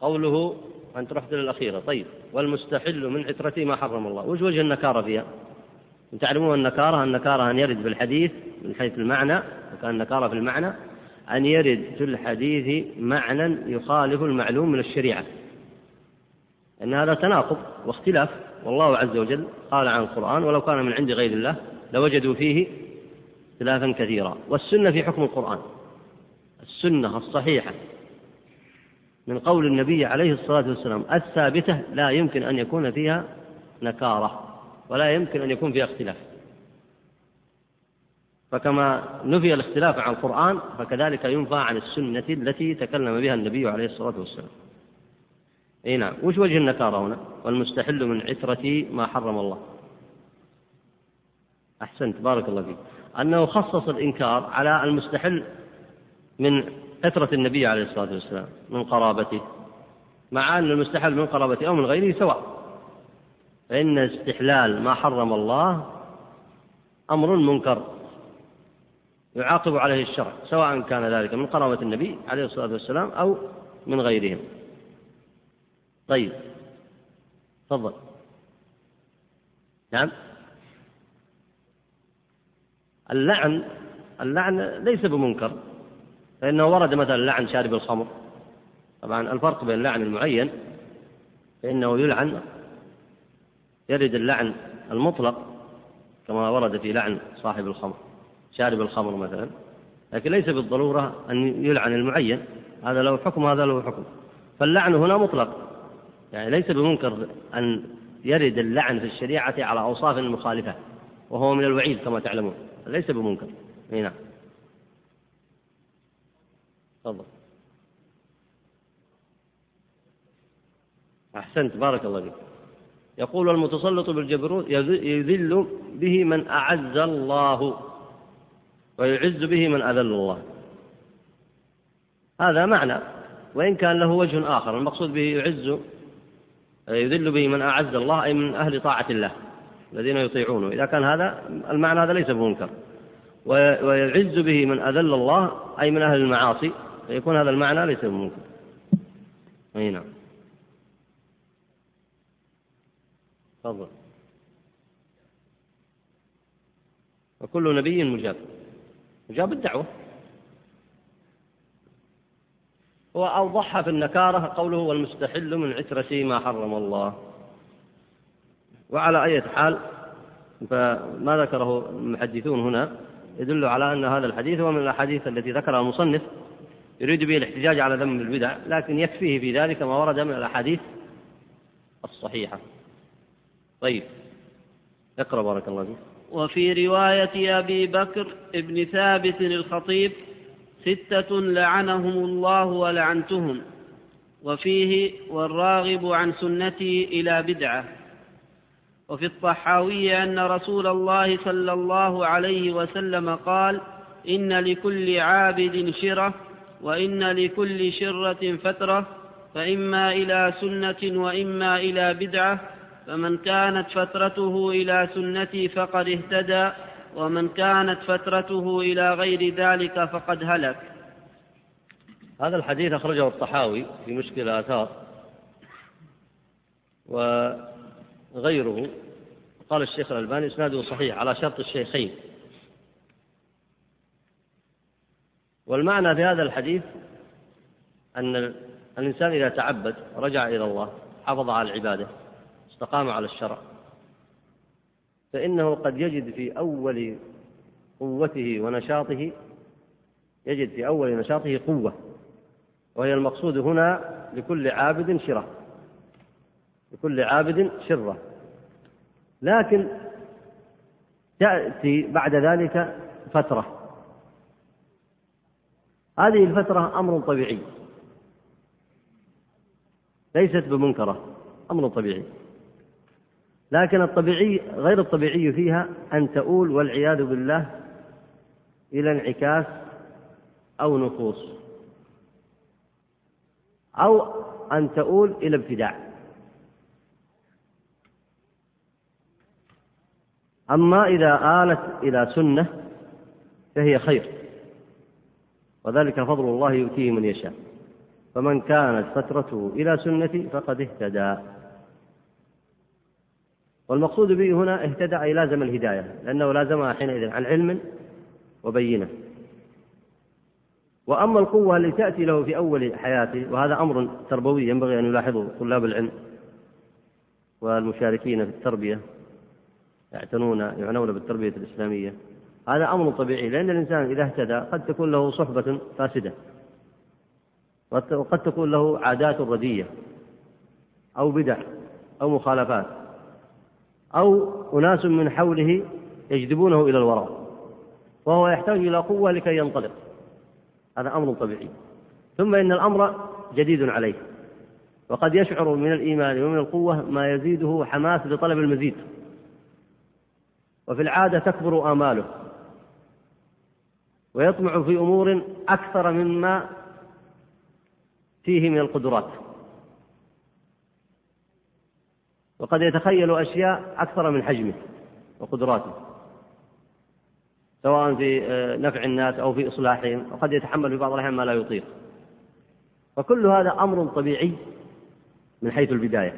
قوله أنت رحت للأخيرة. طيب، والمستحل من عترته ما حرم الله، وش وجه النكارة فيها؟ تعلمون النكارة النكارة أن يرد في الحديث من حيث المعنى، وكان النكارة في المعنى أن يرد في الحديث معنى يخالف المعلوم من الشريعة، أن هذا تناقض واختلاف، والله عز وجل قال عن القرآن: ولو كان من عند غير الله لوجدوا فيه اختلافا كثيرا. والسنة في حكم القرآن، السنة الصحيحة من قول النبي عليه الصلاة والسلام الثابتة لا يمكن أن يكون فيها نكارة، ولا يمكن أن يكون فيها اختلاف. فكما نفي الاختلاف عن القرآن فكذلك ينفى عن السنة التي تكلم بها النبي عليه الصلاة والسلام. اي نعم. وش وجه النكارة هنا؟ والمستحل من عترة ما حرم الله. أحسنت بارك الله فيك. أنه خصص الإنكار على المستحل من عترة النبي عليه الصلاة والسلام من قرابته، مع أن المستحل من قرابته أو من غيره سواء، فإن استحلال ما حرم الله أمر منكر يعاقب عليه الشرع، سواء كان ذلك من قرابة النبي عليه الصلاة والسلام أو من غيرهم. طيب تفضل. نعم. اللعن اللعن ليس بمنكر، فإنه ورد مثلا لعن شارب الخمر. طبعا الفرق بين اللعن المعين، فإنه يلعن، يرد اللعن المطلق كما ورد في لعن صاحب الخمر شارب الخمر مثلا، لكن ليس بالضرورة أن يلعن المعين، هذا له حكم هذا له حكم. فاللعن هنا مطلق، يعني ليس بمنكر أن يرد اللعن في الشريعة على أوصاف مخالفة، وهو من الوعيد كما تعلمون، ليس بمنكر. نعم تفضل. أحسنت بارك الله فيك. يقول: المتسلط بالجبروت يذل به من أعز الله ويعز به من أذل الله. هذا معنى، وإن كان له وجه آخر. المقصود به يعز يذل به من أعز الله، أي من أهل طاعة الله الذين يطيعونه، إذا كان هذا المعنى هذا ليس بمنكر. ويعز به من أذل الله، أي من أهل المعاصي، فيكون هذا المعنى ليس بمنكر. أي نعم تفضل. وكل نبي مجاب، مجاب الدعوة. وأوضحها في النكارة قوله: والمستحل من عترة ما حرم الله. وعلى أي حال فما ذكره المحدثون هنا يدل على أن هذا الحديث هو من الأحاديث التي ذكرها المصنف يريد به الاحتجاج على ذم البدع، لكن يكفيه في ذلك ما ورد من الأحاديث الصحيحة. طيب اقرأ بارك الله فيك. وفي رواية أبي بكر ابن ثابت الخطيب: ستة لعنهم الله ولعنتهم. وفيه: والراغب عن سنتي إلى بدعة. وفي الطحاوي أن رسول الله صلى الله عليه وسلم قال: إن لكل عابد شرة وإن لكل شرة فترة، فإما إلى سنة وإما إلى بدعة، فمن كانت فترته إلى سنتي فقد اهتدى، ومن كانت فترته إلى غير ذلك فقد هلك. هذا الحديث أخرجه الطحاوي في مشكل آثار وغيره. قال الشيخ الألباني: إسناده صحيح على شرط الشيخين. والمعنى في هذا الحديث أن الإنسان إذا تعبد رجع إلى الله، حافظ على العبادة، استقام على الشرع، فإنه قد يجد في أول قوته ونشاطه يجد في أول نشاطه قوة، وهي المقصود هنا لكل عابد شرة، لكل عابد شرة. لكن تأتي بعد ذلك فترة، هذه الفترة أمر طبيعي ليست بمنكرة، أمر طبيعي، لكن الطبيعي غير الطبيعي فيها أن تؤول والعياذ بالله إلى انعكاس أو نقوص، أو أن تؤول إلى ابتداع. أما إذا آلت إلى سنة فهي خير، وذلك فضل الله يؤتيه من يشاء، فمن كانت فترته إلى سنتي فقد اهتدى. والمقصود به هنا اهتدى أي لازم الهداية، لأنه لازمها حينئذ عن علم وبينة. وأما القوة التي تأتي له في أول حياته، وهذا أمر تربوي ينبغي أن يلاحظه طلاب العلم والمشاركين في التربية، يعتنون يعنون بالتربية الإسلامية، هذا أمر طبيعي، لأن الإنسان إذا اهتدى قد تكون له صحبة فاسدة، وقد تكون له عادات ردية أو بدع أو مخالفات، أو أناس من حوله يجذبونه إلى الوراء، وهو يحتاج إلى قوة لكي ينطلق، هذا أمر طبيعي. ثم إن الأمر جديد عليه، وقد يشعر من الإيمان ومن القوة ما يزيده حماس لطلب المزيد، وفي العادة تكبر آماله ويطمع في أمور أكثر مما فيه من القدرات، وقد يتخيل أشياء أكثر من حجمه وقدراته، سواء في نفع الناس أو في إصلاحهم، وقد يتحمل في بعض الأحيان ما لا يطيق. فكل هذا أمر طبيعي من حيث البداية.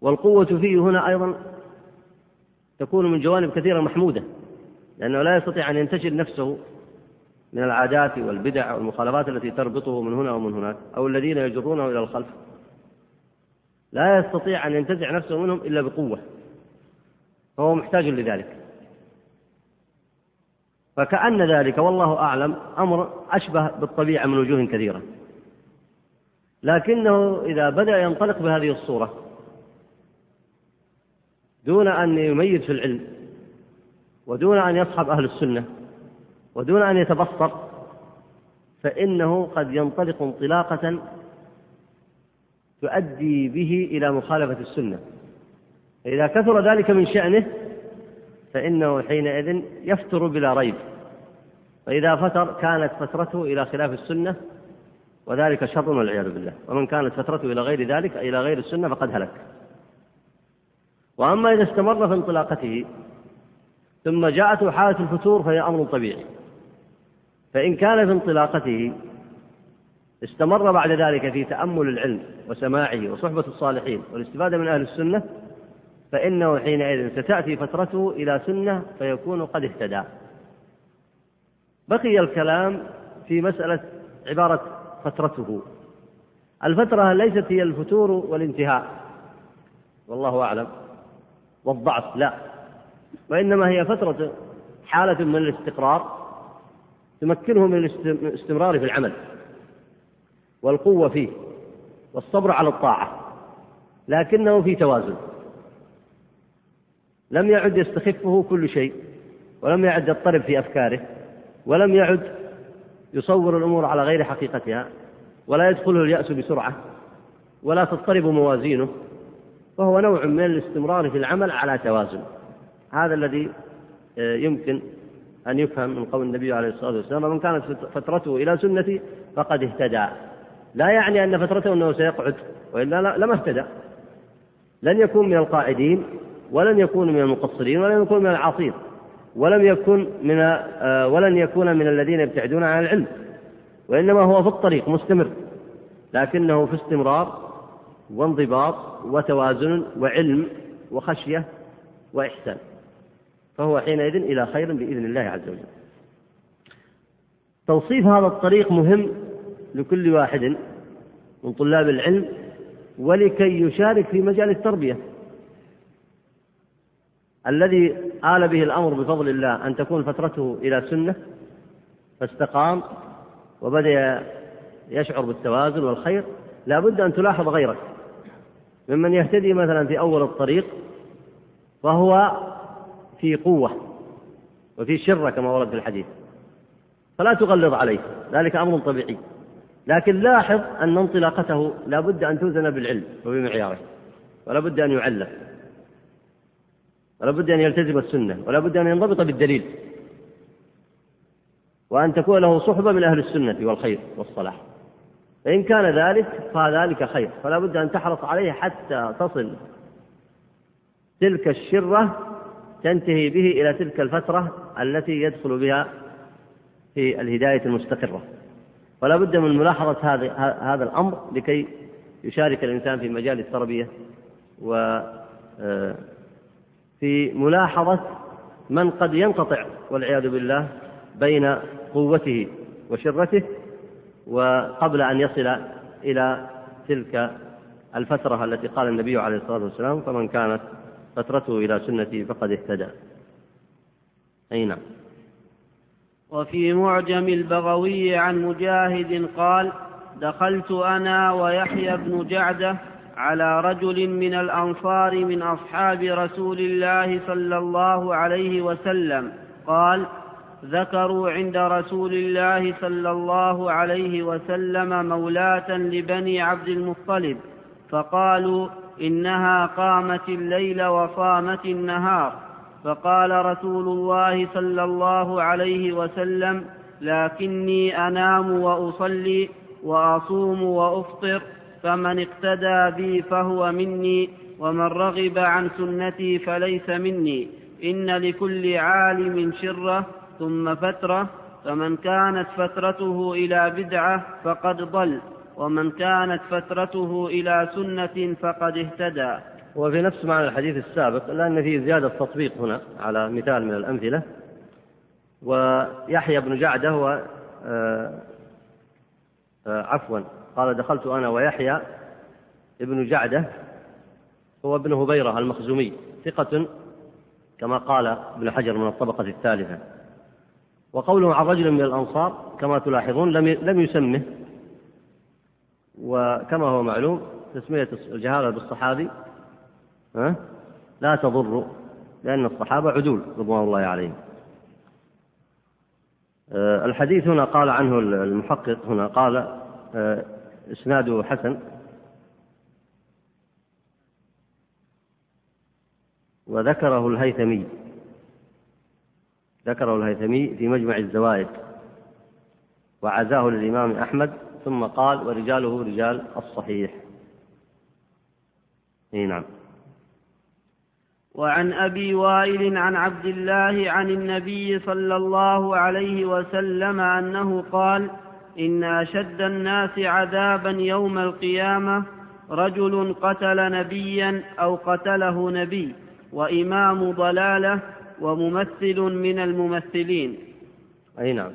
والقوة فيه هنا أيضا تكون من جوانب كثيرة محمودة، لأنه لا يستطيع أن ينتشل نفسه من العادات والبدع والمخالفات التي تربطه من هنا ومن هناك، أو الذين يجرونه إلى الخلف، لا يستطيع أن ينتزع نفسه منهم إلا بقوة، فهو محتاج لذلك. فكأن ذلك والله أعلم أمر أشبه بالطبيعة من وجوه كثيرة، لكنه إذا بدأ ينطلق بهذه الصورة دون أن يميز في العلم، ودون أن يصحب أهل السنة، ودون أن يتبصر، فإنه قد ينطلق انطلاقة تؤدي به إلى مخالفة السنة. إذا كثر ذلك من شأنه فإنه حينئذ يفتر بلا ريب، فإذا فتر كانت فترته إلى خلاف السنة، وذلك شر والعياذ بالله، ومن كانت فترته إلى غير ذلك إلى غير السنة فقد هلك. وأما إذا استمر في انطلاقته ثم جاءته حالة الفتور فهي أمر طبيعي، فإن كان في انطلاقته استمر بعد ذلك في تأمل العلم وسماعه وصحبة الصالحين والاستفادة من أهل السنة، فإنه حينئذ ستأتي فترته إلى سنة فيكون قد اهتدى. بقي الكلام في مسألة عبارة فترته. الفترة ليست هي الفتور والانتهاء والله أعلم والضعف، لا، وإنما هي فترة حالة من الاستقرار تمكنه من الاستمرار في العمل والقوة فيه والصبر على الطاعة، لكنه في توازن، لم يعد يستخفه كل شيء، ولم يعد يضطرب في أفكاره، ولم يعد يصور الأمور على غير حقيقتها، ولا يدخله اليأس بسرعة، ولا تضطرب موازينه، وهو نوع من الاستمرار في العمل على توازن. هذا الذي يمكن أن يفهم من قول النبي عليه الصلاة والسلام: من كانت فترته إلى سنتي فقد اهتدى. لا يعني أن فترته أنه سيقعد، وإلا لما اهتدى. لن يكون من القاعدين، ولن يكون من المقصرين، ولن يكون من العاصين، ولم يكن من ولن يكون من الذين يبتعدون عن العلم، وإنما هو في الطريق مستمر، لكنه في استمرار وانضباط وتوازن وعلم وخشية وإحسان، فهو حينئذ إلى خير بإذن الله عز وجل. توصيف هذا الطريق مهم لكل واحد من طلاب العلم، ولكي يشارك في مجال التربية الذي آل به الأمر بفضل الله أن تكون فترته إلى سنة، فاستقام وبدأ يشعر بالتوازن والخير. لا بد أن تلاحظ غيرك ممن يهتدي مثلا في أول الطريق، فهو في قوة وفي شرة كما ورد في الحديث، فلا تغلظ عليه، ذلك أمر طبيعي، لكن لاحظ أن انطلاقته لا بد أن توزن بالعلم وبمعياره، ولا بد أن يعلم، ولا بد أن يلتزم السنة، ولا بد أن ينضبط بالدليل، وأن تكون له صحبة من أهل السنة والخير والصلاح. فإن كان ذلك فذلك خير، فلا بد أن تحرص عليه حتى تصل تلك الشرة تنتهي به إلى تلك الفترة التي يدخل بها في الهداية المستقرة. ولا بد من ملاحظة هذا الأمر لكي يشارك الإنسان في مجال التربية، وفي ملاحظة من قد ينقطع والعياذ بالله بين قوته وشرته، وقبل أن يصل إلى تلك الفترة التي قال النبي عليه الصلاة والسلام: فمن كانت فترته إلى سنتي فقد اهتدى. أي نعم. وفي معجم البغوي عن مجاهد قال: دخلت أنا ويحيى بن جعدة على رجل من الأنصار من أصحاب رسول الله صلى الله عليه وسلم قال: ذكروا عند رسول الله صلى الله عليه وسلم مولاة لبني عبد المطلب، فقالوا: إنها قامت الليل وصامت النهار. فقال رسول الله صلى الله عليه وسلم: لكني أنام وأصلي وأصوم وأفطر، فمن اقتدى بي فهو مني، ومن رغب عن سنتي فليس مني، إن لكل عالم شرة ثم فترة، فمن كانت فترته إلى بدعة فقد ضل، ومن كانت فترته إلى سنة فقد اهتدى. وفي نفس معنى الحديث السابق، لأن فيه زيادة تطبيق هنا على مثال من الأمثلة. ويحيى بن جعدة هو آآ آآ عفوا قال: دخلت أنا ويحيى ابن جعدة، هو ابن هبيرة المخزومي، ثقة كما قال ابن حجر من الطبقة الثالثة. وقوله عن رجل من الأنصار كما تلاحظون لم يسمه، وكما هو معلوم تسمية الجهالة بالصحابي لا تضر، لأن الصحابة عدول رضوان الله عليهم. الحديث هنا قال عنه المحقق هنا قال: إسناده حسن، وذكره الهيثمي ذكره الهيثمي في مجمع الزوائد، وعزاه للإمام أحمد، ثم قال: ورجاله رجال الصحيح. نعم. وعن أبي وائل عن عبد الله عن النبي صلى الله عليه وسلم أنه قال: إن أشد الناس عذابا يوم القيامة رجل قتل نبيا أو قتله نبي، وإمام ضلاله، وممثل من الممثلين. أي نعم.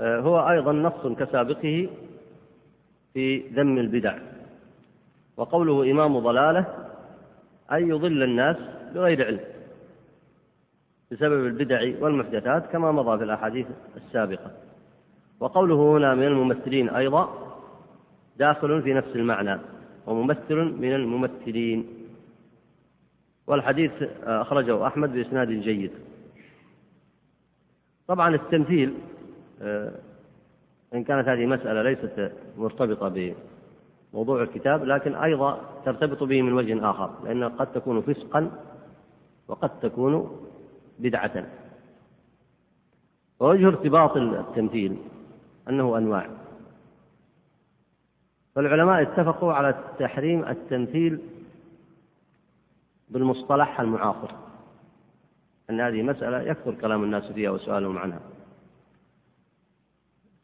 هو أيضا نص كسابقه في ذم البدع. وقوله إمام ضلاله أي يضل الناس بغير علم بسبب البدع والمحدثات، كما مضى في الأحاديث السابقة. وقوله هنا من الممثلين أيضا داخل في نفس المعنى، وممثل من الممثلين. والحديث أخرجه أحمد بإسناد جيد. طبعا التمثيل، إن كانت هذه مسألة ليست مرتبطة موضوع الكتاب، لكن أيضا ترتبط به من وجه آخر، لأنها قد تكون فسقا وقد تكون بدعة. ووجه ارتباط التمثيل أنه أنواع، فالعلماء اتفقوا على تحريم التمثيل بالمصطلح المعاصر، أن هذه مسألة يكثر كلام الناس فيها وسؤالهم عنها.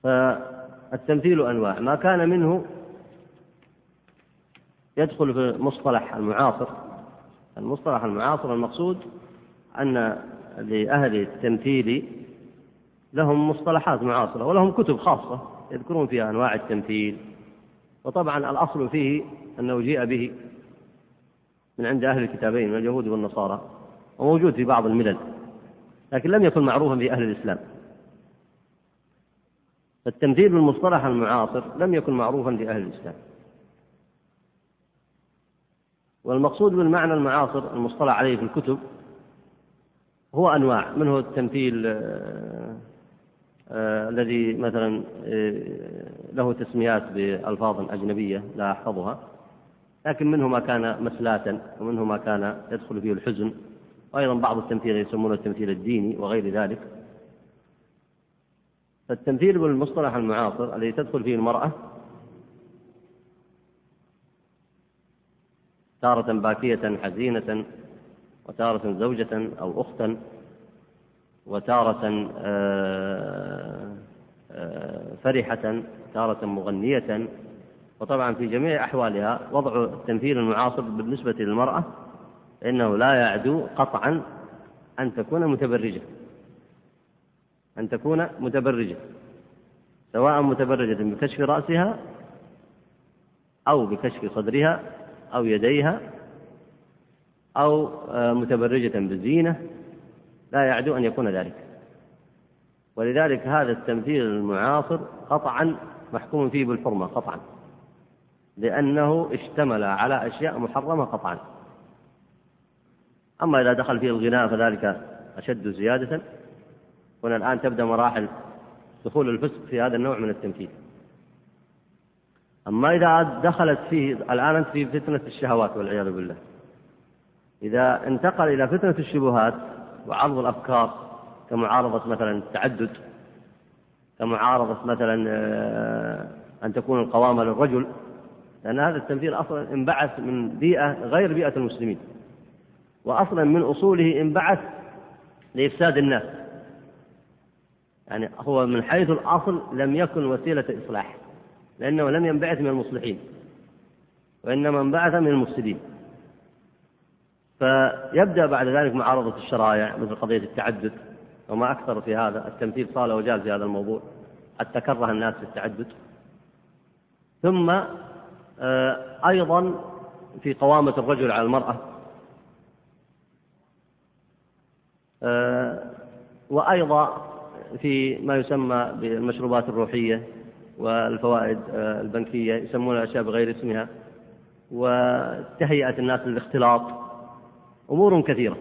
فالتمثيل أنواع، ما كان منه يدخل في المصطلح المعاصر. المصطلح المعاصر المقصود أن لأهل التمثيل لهم مصطلحات معاصرة ولهم كتب خاصة يذكرون فيها أنواع التمثيل، وطبعا الأصل فيه أنه جاء به من عند أهل الكتابين من اليهود والنصارى، وموجود في بعض الملل، لكن لم يكن معروفا في أهل الإسلام. التمثيل بالمصطلح المعاصر لم يكن معروفا في أهل الإسلام، والمقصود بالمعنى المعاصر المصطلح عليه في الكتب هو أنواع، منه التمثيل الذي مثلا له تسميات بألفاظ أجنبية لا أحفظها، لكن منه ما كان مسلاتا، ومنه ما كان يدخل فيه الحزن، وأيضا بعض التمثيل يسمونه التمثيل الديني وغير ذلك. فالتمثيل بالمصطلح المعاصر الذي تدخل فيه المرأة تارة باكية حزينة، وتارة زوجة أو أختا، وتارة فرحة، تارة مغنية، وطبعا في جميع أحوالها وضع التمثيل المعاصر بالنسبة للمرأة إنه لا يعدو قطعا أن تكون متبرجة، أن تكون متبرجة سواء متبرجة بكشف رأسها أو بكشف صدرها أو يديها، أو متبرجة بالزينة، لا يعدو أن يكون ذلك. ولذلك هذا التمثيل المعاصر قطعا محكوم فيه بالحرمة قطعا، لأنه اشتمل على أشياء محرمة قطعا. أما إذا دخل فيه الغناء فذلك أشد زيادة. هنا الآن تبدأ مراحل دخول الفسق في هذا النوع من التمثيل. أما إذا دخلت فيه الآن أنت في فتنة الشهوات والعياذ بالله، إذا انتقل إلى فتنة الشبهات وعرض الأفكار كمعارضة مثلا التعدد، كمعارضة مثلا أن تكون القوامة للرجل، لأن هذا التمثيل أصلا انبعث من بيئة غير بيئة المسلمين، وأصلا من أصوله انبعث لإفساد الناس، يعني هو من حيث الأصل لم يكن وسيلة إصلاح، لأنه لم ينبعث من المصلحين وإنما انبعث من المفسدين. فيبدأ بعد ذلك معارضة الشرائع مثل قضية التعدد، وما أكثر في هذا التمثيل صالة وجاز في هذا الموضوع حتى كره الناس في التعدد. ثم أيضا في قوامة الرجل على المرأة، وأيضا في ما يسمى بالمشروبات الروحية والفوائد البنكية، يسمونها أشياء بغير اسمها، وتهيئة الناس للاختلاط، أمور كثيرة.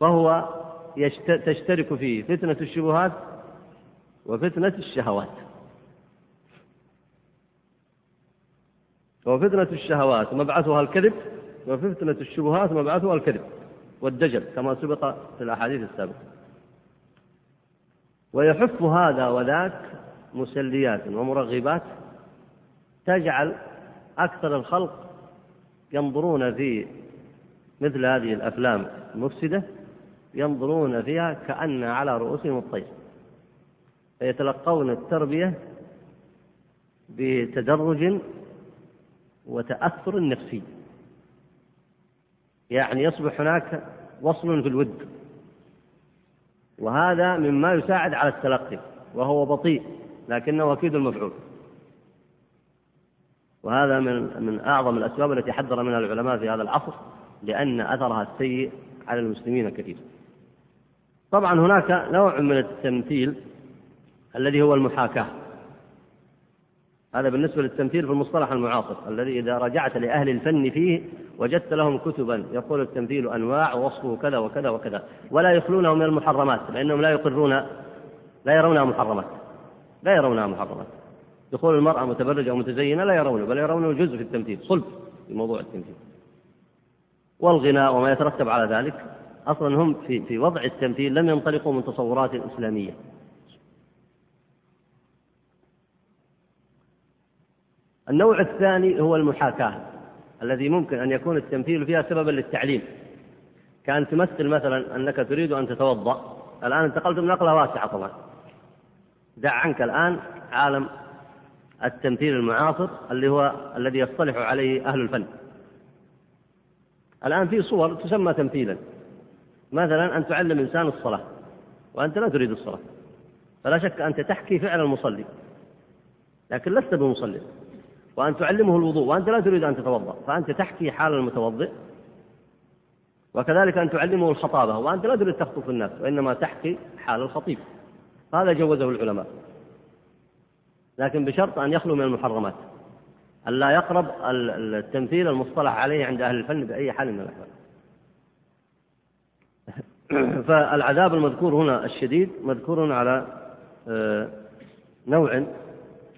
فهو تشترك فيه فتنة الشبهات وفتنة الشهوات. وفتنة الشهوات مبعثها الكذب، وفتنة الشبهات مبعثها الكذب والدجل كما سبق في الأحاديث السابقة. ويحف هذا وذاك مسليات ومرغبات تجعل أكثر الخلق ينظرون في مثل هذه الأفلام المفسدة، ينظرون فيها كأن على رؤوسهم الطير، فيتلقون التربية بتدرج وتأثر نفسي، يعني يصبح هناك وصل في الود، وهذا مما يساعد على التلقي، وهو بطيء لكنه أكيد المفعول. وهذا من من أعظم الأسباب التي حذر منها العلماء في هذا العصر، لأن أثرها السيء على المسلمين كثير. طبعا هناك نوع من التمثيل الذي هو المحاكاة، هذا بالنسبة للتمثيل في المصطلح المعاصر الذي إذا رجعت لأهل الفن فيه وجدت لهم كتبا يقول التمثيل أنواع ووصفه كذا وكذا وكذا، ولا يخلونه من المحرمات، لأنهم لا يقرون، لا يرونها محرمات، لا يرونها محرمات، دخول المرأة متبرجة أو متزينة لا يرونه، بل يرونه جزء في التمثيل، صلب في موضوع التمثيل. والغناء وما يترتب على ذلك، أصلا هم في, في وضع التمثيل لم ينطلقوا من تصورات إسلامية. النوع الثاني هو المحاكاة، الذي ممكن أن يكون التمثيل فيها سببا للتعليم، كأن تمثل مثلا أنك تريد أن تتوضأ، الآن انتقلت من نقلة واسعة طبعا، دع عنك الآن عالم التمثيل المعاصر اللي هو الذي يصطلح عليه أهل الفن. الآن في صور تسمى تمثيلا، مثلا أن تعلم إنسان الصلاة وأنت لا تريد الصلاة، فلا شك أنت تحكي فعل المصلي لكن لست بمصلي، وأن تعلمه الوضوء وأنت لا تريد أن تتوضأ، فأنت تحكي حال المتوضئ. وكذلك أن تعلمه الخطابة وأنت لا تريد تخطب الناس، وإنما تحكي حال الخطيب، هذا جوزه العلماء، لكن بشرط أن يخلو من المحرمات، ألا يقرب التمثيل المصطلح عليه عند أهل الفن بأي حال من الأحوال. فالعذاب المذكور هنا الشديد مذكور على نوع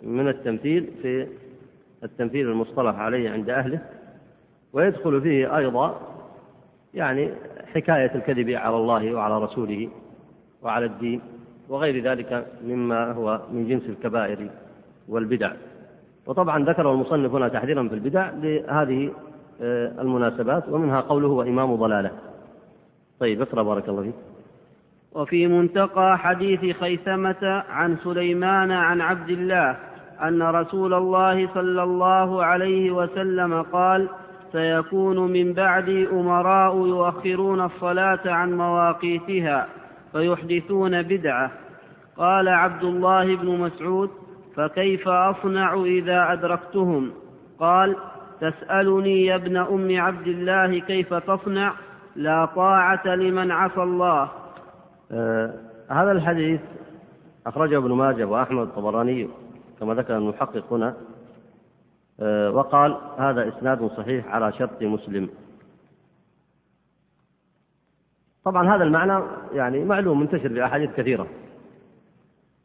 من التمثيل في التمثيل المصطلح عليه عند أهله، ويدخل فيه أيضا يعني حكاية الكذب على الله وعلى رسوله وعلى الدين وغير ذلك مما هو من جنس الكبائر والبدع. وطبعا ذكر المصنف هنا تحذيرا في البدع لهذه المناسبات، ومنها قوله وإمام ضلاله. طيب اقرأ بارك الله فيك. وفي منتقى حديث خيثمة عن سليمان عن عبد الله أن رسول الله صلى الله عليه وسلم قال: سيكون من بعدي أمراء يؤخرون الصلاة عن مواقيتها فيحدثون بدعة. قال عبد الله بن مسعود: فكيف أصنع إذا أدركتهم؟ قال: تسألني يا ابن أم عبد الله كيف تصنع؟ لا طاعة لمن عصى الله. آه هذا الحديث أخرجه ابن ماجه وأحمد الطبراني كما ذكر المحقق هنا، آه وقال هذا إسناد صحيح على شرط مسلم. طبعا هذا المعنى يعني معلوم منتشر بأحاديث كثيرة،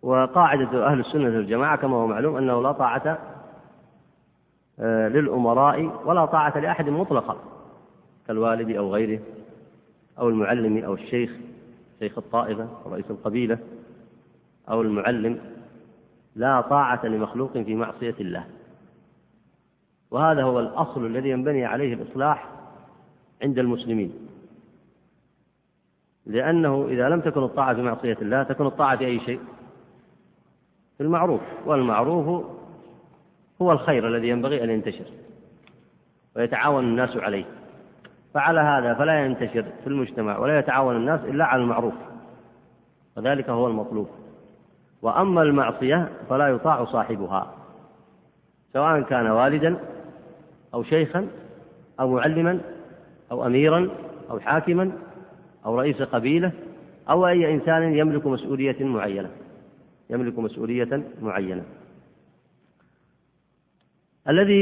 وقاعدة أهل السنة والجماعة كما هو معلوم أنه لا طاعة للأمراء ولا طاعة لأحد مطلقا، كالوالد أو غيره أو المعلم أو الشيخ، شيخ الطائفة أو رئيس القبيلة أو المعلم، لا طاعة لمخلوق في معصية الله. وهذا هو الأصل الذي ينبني عليه الإصلاح عند المسلمين، لأنه إذا لم تكن الطاعة في معصية الله تكون الطاعة في أي شيء، في المعروف، والمعروف هو الخير الذي ينبغي أن ينتشر ويتعاون الناس عليه. فعلى هذا فلا ينتشر في المجتمع ولا يتعاون الناس إلا على المعروف، وذلك هو المطلوب. وأما المعصية فلا يطاع صاحبها، سواء كان والدا أو شيخا أو معلما أو أميرا أو حاكما أو رئيس قبيلة أو أي إنسان يملك مسؤولية معينة يملك مسؤولية معينة. الذي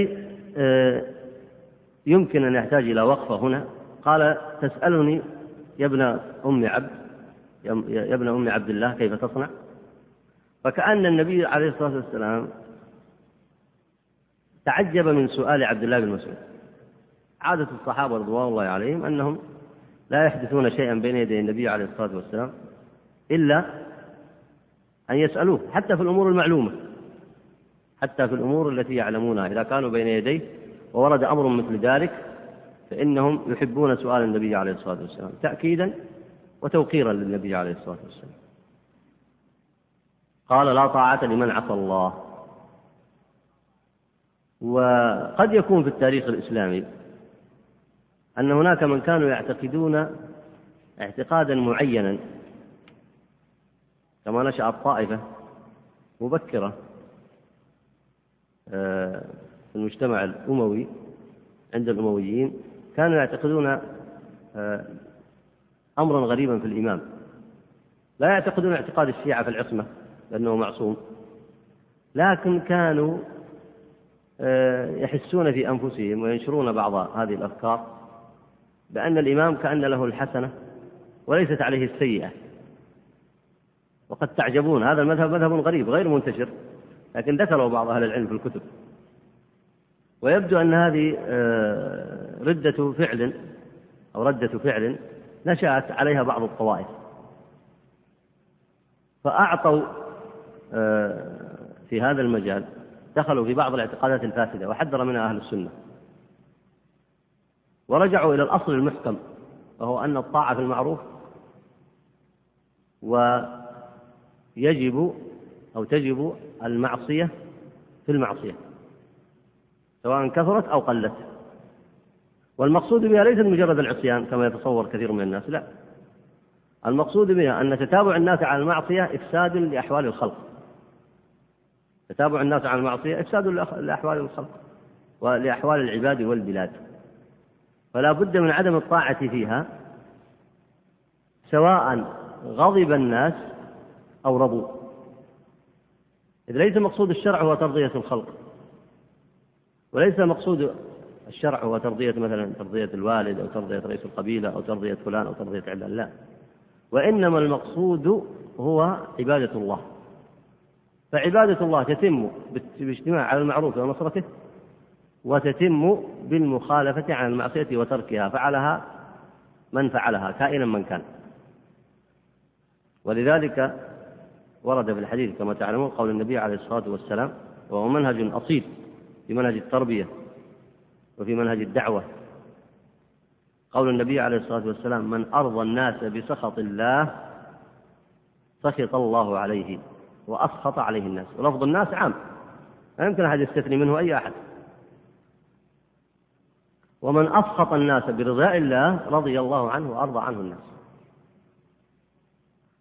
يمكن أن يحتاج إلى وقفة هنا، قال: تسألني يا ابن أم عبد يا ابن أم عبد الله كيف تصنع؟ فكأن النبي عليه الصلاة والسلام تعجب من سؤال عبد الله بن مسعود. عادة الصحابة رضوان الله عليهم أنهم لا يحدثون شيئا بين يدي النبي عليه الصلاة والسلام إلا أن يسألوه، حتى في الأمور المعلومة، حتى في الأمور التي يعلمونها إذا كانوا بين يديه وورد أمر مثل ذلك فإنهم يحبون سؤال النبي عليه الصلاة والسلام تأكيدا وتوقيرا للنبي عليه الصلاة والسلام. قال: لا طاعة لمن عصى الله. وقد يكون في التاريخ الإسلامي أن هناك من كانوا يعتقدون اعتقادا معينا، كما نشأت طائفة مبكرة في المجتمع الأموي عند الأمويين، كانوا يعتقدون أمرا غريبا في الإمام، لا يعتقدون اعتقاد الشيعة في العصمة لأنه معصوم، لكن كانوا يحسون في أنفسهم وينشرون بعض هذه الأفكار بأن الإمام كأن له الحسنة وليست عليه السيئة. وقد تعجبون، هذا المذهب مذهب غريب غير منتشر، لكن دفنوا بعض أهل العلم في الكتب. ويبدو أن هذه ردة فعل أو ردة فعل نشأت عليها بعض الطوائف، فأعطوا في هذا المجال، دخلوا في بعض الاعتقادات الفاسدة وحذر منها أهل السنة، ورجعوا إلى الأصل المحكم، وهو أن الطاعة في المعروف ويجب أو تجب المعصية في المعصية سواء كثرت أو قلت. والمقصود بها ليس مجرد العصيان كما يتصور كثير من الناس، لا، المقصود بها أن تتابع الناس على المعصية إفساد لأحوال الخلق، تتابع الناس على المعصية إفساد لأحوال الخلق ولأحوال العباد والبلاد، فلا بد من عدم الطاعة فيها سواء غضب الناس أو رضوا، إذ ليس مقصود الشرع هو ترضية الخلق، وليس مقصود الشرع هو ترضية مثلا ترضية الوالد أو ترضية رئيس القبيلة أو ترضية فلان أو ترضية علان، لا، وإنما المقصود هو عبادة الله، فعبادة الله تتم بالاجتماع على المعروف ونصرته، وتتم بالمخالفة عن المعصية وتركها، فعلها من فعلها كائنا من كان. ولذلك ورد في الحديث كما تعلمون قول النبي عليه الصلاة والسلام، وهو منهج أصيل في منهج التربية وفي منهج الدعوة، قول النبي عليه الصلاة والسلام: من أرضى الناس بسخط الله سخط الله عليه وأسخط عليه الناس. ولفظ الناس عام، لا يمكن أحد يستثني منه أي أحد، ومن أسخط الناس برضاء الله رضي الله عنه وأرضى عنه الناس.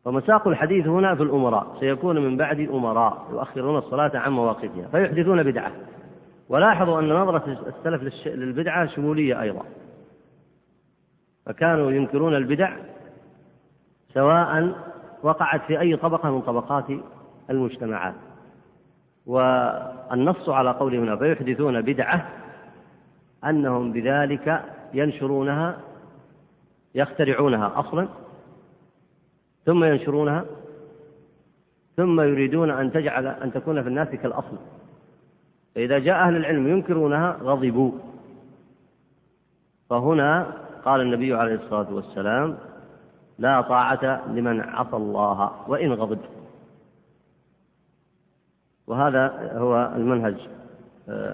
فمساق الحديث هنا في الأمراء، سيكون من بعد أمراء يؤخرون الصلاة عن مواقفها فيحدثون بدعة. ولاحظوا أن نظرة السلف للبدعة شمولية أيضا، فكانوا ينكرون البدع سواء وقعت في أي طبقة من طبقات المجتمعات. والنص على قوله هنا فيحدثون بدعة أنهم بذلك ينشرونها، يخترعونها أصلا ثم ينشرونها، ثم يريدون أن تجعل أن تكون في الناس كالأصل، فإذا جاء أهل العلم ينكرونها غضبوا. فهنا قال النبي عليه الصلاة والسلام: لا طاعة لمن عصى الله وإن غضب. وهذا هو المنهج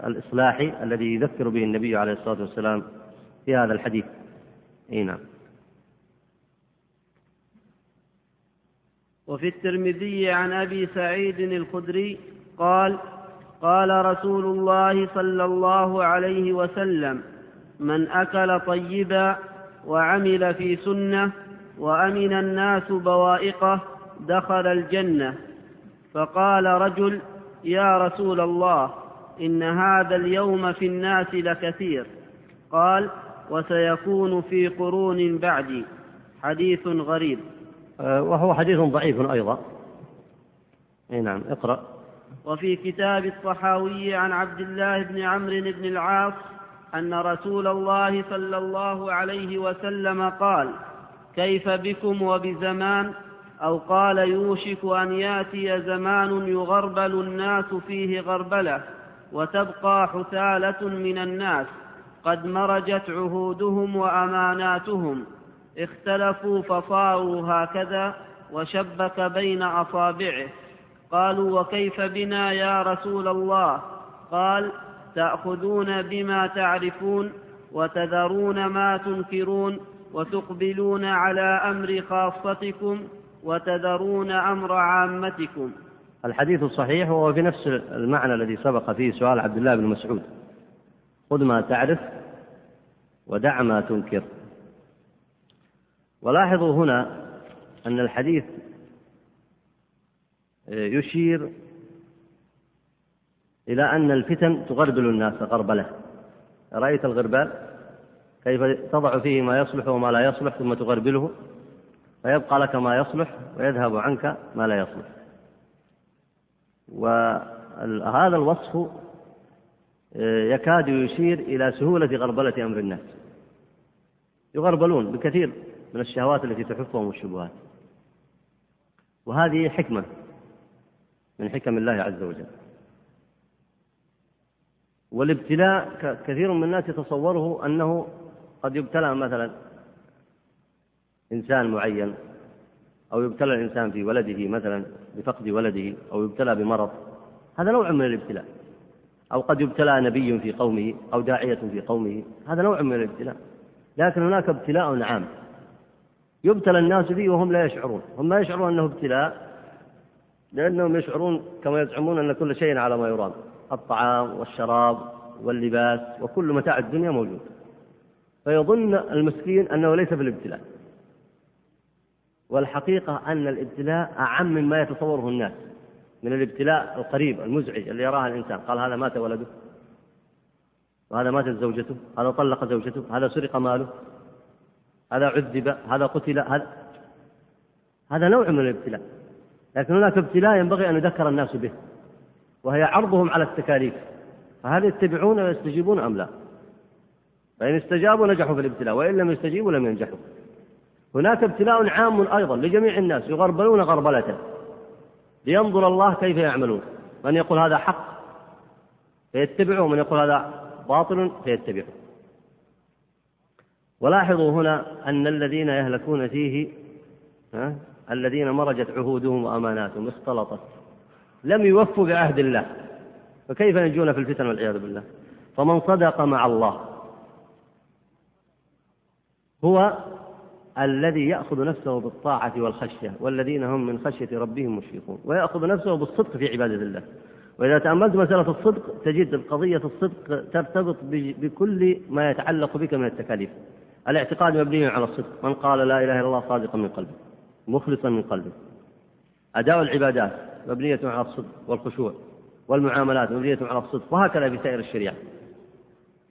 الإصلاحي الذي يذكر به النبي عليه الصلاة والسلام في هذا الحديث. هنا وفي الترمذي عن أبي سعيد الخدري قال: قال رسول الله صلى الله عليه وسلم: من أكل طيبا وعمل في سنة وأمن الناس بوائقه دخل الجنة. فقال رجل: يا رسول الله، إن هذا اليوم في الناس لكثير. قال: وسيكون في قرون بعدي. حديث غريب. وهو حديث ضعيف أيضا. نعم، اقرأ. وفي كتاب الطحاوي عن عبد الله بن عمرو بن العاص أن رسول الله صلى الله عليه وسلم قال: كيف بكم وبزمان، أو قال: يوشك أن يأتي زمان يغربل الناس فيه غربلة وتبقى حثالة من الناس قد مرجت عهودهم وأماناتهم، اختلفوا فصاروا هكذا، وشبك بين أصابعه. قالوا: وكيف بنا يا رسول الله؟ قال: تأخذون بما تعرفون وتذرون ما تنكرون وتقبلون على أمر خاصتكم وتذرون أمر عامتكم. الحديث الصحيح هو في نفس المعنى الذي سبق فيه سؤال عبد الله بن مسعود: خذ ما تعرف ودع ما تنكر. ولاحظوا هنا أن الحديث يشير إلى أن الفتن تغربل الناس غربلة. رأيت الغربال كيف تضع فيه ما يصلح وما لا يصلح ثم تغربله، فيبقى لك ما يصلح ويذهب عنك ما لا يصلح. وهذا الوصف يكاد يشير إلى سهولة غربلة أمر الناس، يغربلون بكثير من الشهوات التي تحفهم والشبهات. وهذه حكمة من حكم الله عز وجل، والابتلاء كثير من الناس يتصوره أنه قد يبتلى مثلا إنسان معين، أو يبتلى الإنسان في ولده مثلا بفقد ولده، أو يبتلى بمرض، هذا نوع من الابتلاء، أو قد يبتلى نبي في قومه أو داعية في قومه، هذا نوع من الابتلاء. لكن هناك ابتلاء عام يبتلى الناس فيه وهم لا يشعرون، هم لا يشعرون أنه ابتلاء، لأنهم يشعرون كما يزعمون أن كل شيء على ما يرام، الطعام والشراب واللباس وكل متاع الدنيا موجود، فيظن المسكين أنه ليس في الابتلاء. والحقيقة أن الابتلاء أعم مما يتصوره الناس من الابتلاء القريب المزعج اللي يراه الإنسان، قال هذا مات ولده، وهذا ماتت زوجته، هذا طلق زوجته، هذا سرق ماله، هذا عذب، هذا قتل، هذا هذا نوع من الابتلاء. لكن هناك ابتلاء ينبغي أن يذكر الناس به، وهي عرضهم على التكاليف، فهل يتبعون ويستجيبون أم لا؟ فإن استجابوا نجحوا في الابتلاء، وإن لم يستجيبوا لم ينجحوا. هناك ابتلاء عام أيضا لجميع الناس يغربلون غربلة، لينظر الله كيف يعملون، من يقول هذا حق فيتبعه، ومن يقول هذا باطل فيتبعه. ولاحظوا هنا أن الذين يهلكون فيه ها؟ الذين مرجت عهودهم وأماناتهم اختلطت، لم يوفوا بعهد الله، فكيف ينجون في الفتن والعياذ بالله. فمن صدق مع الله هو الذي يأخذ نفسه بالطاعة والخشية، والذين هم من خشية ربهم مشفقون، ويأخذ نفسه بالصدق في عبادة الله. وإذا تأملت مسألة الصدق تجد القضية الصدق ترتبط بكل ما يتعلق بك من التكاليف. الاعتقاد مبني على الصدق، من قال لا إله إلا الله صادقا من قلبه مخلصا من قلبه. أداء العبادات مبنية على الصدق، والخشوع، والمعاملات مبنية على الصدق، وهكذا بسائر الشريعة.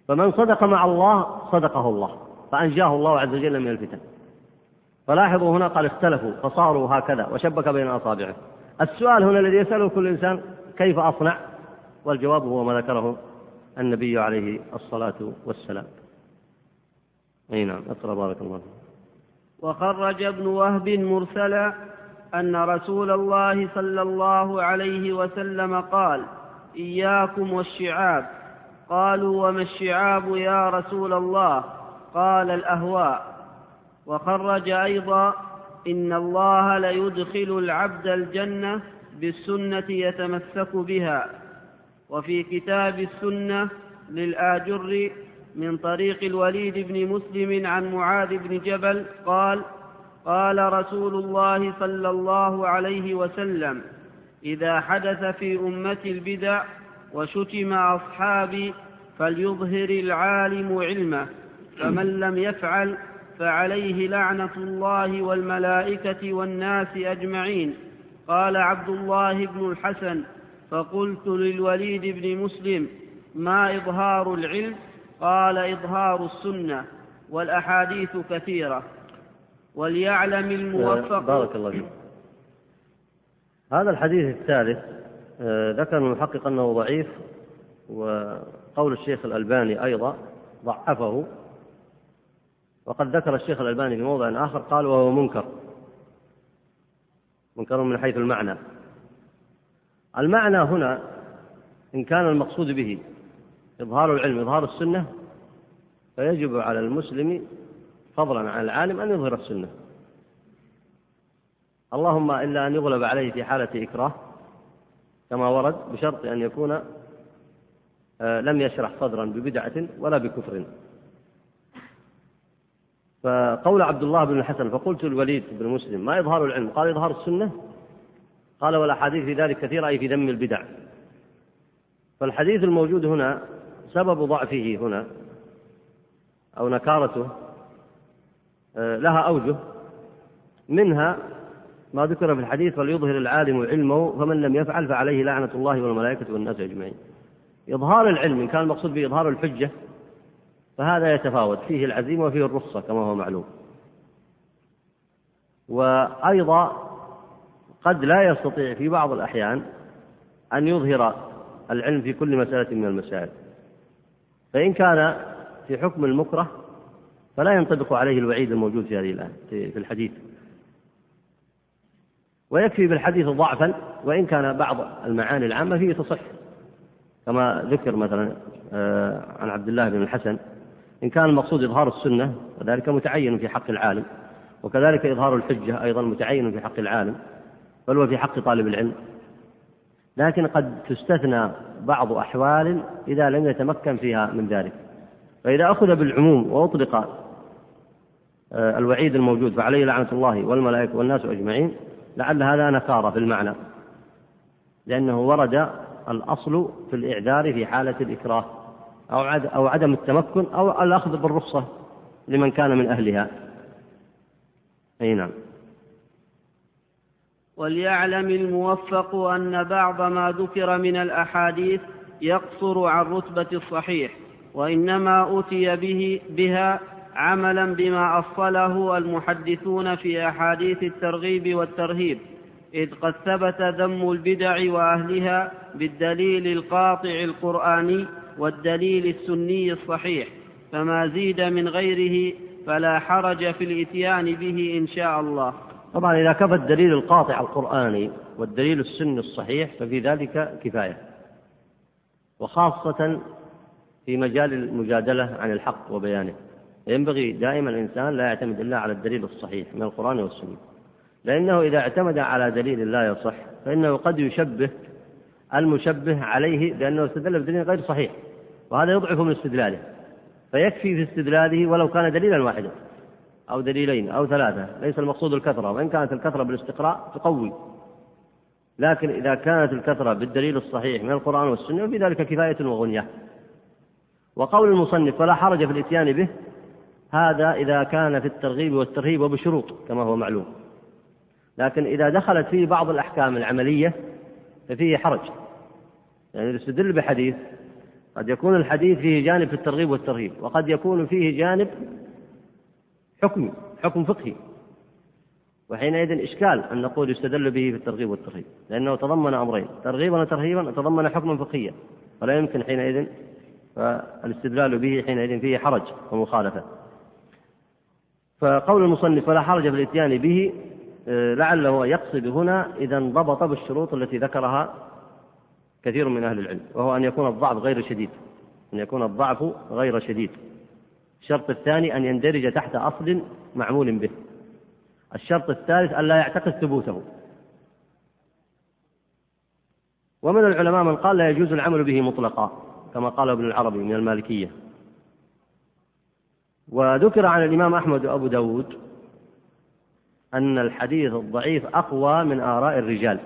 فمن صدق مع الله صدقه الله، فأنجاه الله عز وجل من الفتن. فلاحظوا هنا قال اختلفوا فصاروا هكذا، وشبك بين أصابعه. السؤال هنا الذي يسأله كل إنسان كيف أصنع، والجواب هو ما ذكره النبي عليه الصلاة والسلام. أي نعم، اقرأ بارك الله. وخرج ابن وهب مرسلا أن رسول الله صلى الله عليه وسلم قال إياكم والشعاب، قالوا وما الشعاب يا رسول الله؟ قال الأهواء. وخرج أيضا إن الله ليدخل العبد الجنة بالسنة يتمسك بها. وفي كتاب السنة للآجر من طريق الوليد بن مسلم عن معاذ بن جبل قال قال رسول الله صلى الله عليه وسلم إذا حدث في أمتي البدع وشتم أصحابي فليظهر العالم علمه، فمن لم يفعل فعليه لعنة الله والملائكة والناس أجمعين. قال عبد الله بن الحسن فقلت للوليد بن مسلم ما إظهار العلم؟ قال إظهار السنة. والأحاديث كثيرة. وليعلم الموفق. بارك الله فيك. هذا الحديث الثالث ذكر المحقق أنه ضعيف، وقول الشيخ الألباني أيضا ضعفه، وقد ذكر الشيخ الألباني في موضع آخر قال وهو منكر، منكر من حيث المعنى. المعنى هنا إن كان المقصود به إظهار العلم إظهار السنة، فيجب على المسلم فضلا عن العالم أن يظهر السنة، اللهم إلا أن يغلب عليه في حالة إكراه كما ورد، بشرط أن يكون لم يشرح صدرا ببدعة ولا بكفر. فقول عبد الله بن الحسن فقلت الوليد بن مسلم ما إظهار العلم؟ قال إظهار السنة. قال والأحاديث في ذلك كثيرة، أي في ذم البدع. فالحديث الموجود هنا سبب ضعفه هنا أو نكارته لها أوجه، منها ما ذكر في الحديث فليظهر العالم علمه فمن لم يفعل فعليه لعنة الله والملائكة والناس أجمعين. إظهار العلم إن كان المقصود به إظهار الحجة فهذا يتفاوت، فيه العزيمة وفيه الرخصة كما هو معلوم. وأيضا قد لا يستطيع في بعض الأحيان أن يظهر العلم في كل مسألة من المسائل، فإن كان في حكم المكره فلا ينطبق عليه الوعيد الموجود في هذه في الحديث، ويكفي بالحديث ضعفا، وإن كان بعض المعاني العامة فيه تصح، كما ذكر مثلا عن عبد الله بن الحسن، إن كان المقصود إظهار السنة وذلك متعين في حق العالم، وكذلك إظهار الحجة أيضا متعين في حق العالم بل وفي حق طالب العلم، لكن قد تستثنى بعض أحوال إذا لم يتمكن فيها من ذلك. فإذا أخذ بالعموم وأطلق الوعيد الموجود فعليه لعنة الله والملائكة والناس أجمعين، لعل هذا نكار في المعنى، لأنه ورد الأصل في الإعذار في حالة الإكراه أو عدم التمكن أو الأخذ بالرخصة لمن كان من أهلها. أي نعم. وليعلم الموفق أن بعض ما ذكر من الأحاديث يقصر عن رتبة الصحيح، وإنما أتي به بها عملا بما أصله المحدثون في أحاديث الترغيب والترهيب، إذ قد ثبت ذم البدع وأهلها بالدليل القاطع القرآني والدليل السني الصحيح، فما زيد من غيره فلا حرج في الإتيان به إن شاء الله. طبعا إذا كفى الدليل القاطع القرآني والدليل السني الصحيح ففي ذلك كفاية، وخاصة في مجال المجادلة عن الحق وبيانه ينبغي دائما الإنسان لا يعتمد إلا على الدليل الصحيح من القرآن والسنة، لأنه إذا اعتمد على دليل لا يصح فإنه قد يشبه المشبه عليه بأنه استدل بدليل غير صحيح، وهذا يضعف من استدلاله، فيكفي في استدلاله ولو كان دليلا واحدا أو دليلين أو ثلاثة، ليس المقصود الكثرة، وإن كانت الكثرة بالاستقراء تقوي، لكن إذا كانت الكثرة بالدليل الصحيح من القرآن والسنة بذلك كفاية وغنية. وقول المصنف ولا حرج في الإتيان به، هذا إذا كان في الترغيب والترهيب وبشروط كما هو معلوم، لكن إذا دخلت فيه بعض الأحكام العملية ففيه حرج، يعني الاستدل بحديث قد يكون الحديث فيه جانب في الترغيب والترهيب، وقد يكون فيه جانب حكمي حكم فقهي، وحينئذ إشكال أن نقول يستدل به في الترغيب والترهيب، لأنه تضمن أمرين، ترغيبا وترهيبا، تضمن حكما فقهيا، فلا يمكن حينئذ، فالاستدلال به حينئذ فيه حرج ومخالفة. فقول المصنف ولا حرج في الاتيان به لعله يقصد هنا إذا انضبط بالشروط التي ذكرها كثير من أهل العلم، وهو أن يكون الضعف غير شديد، أن يكون الضعف غير شديد. الشرط الثاني أن يندرج تحت أصل معمول به. الشرط الثالث أن لا يعتقد ثبوته. ومن العلماء من قال لا يجوز العمل به مطلقا كما قال ابن العربي من المالكية. وذكر عن الإمام أحمد وأبو داود أن الحديث الضعيف أقوى من آراء الرجال،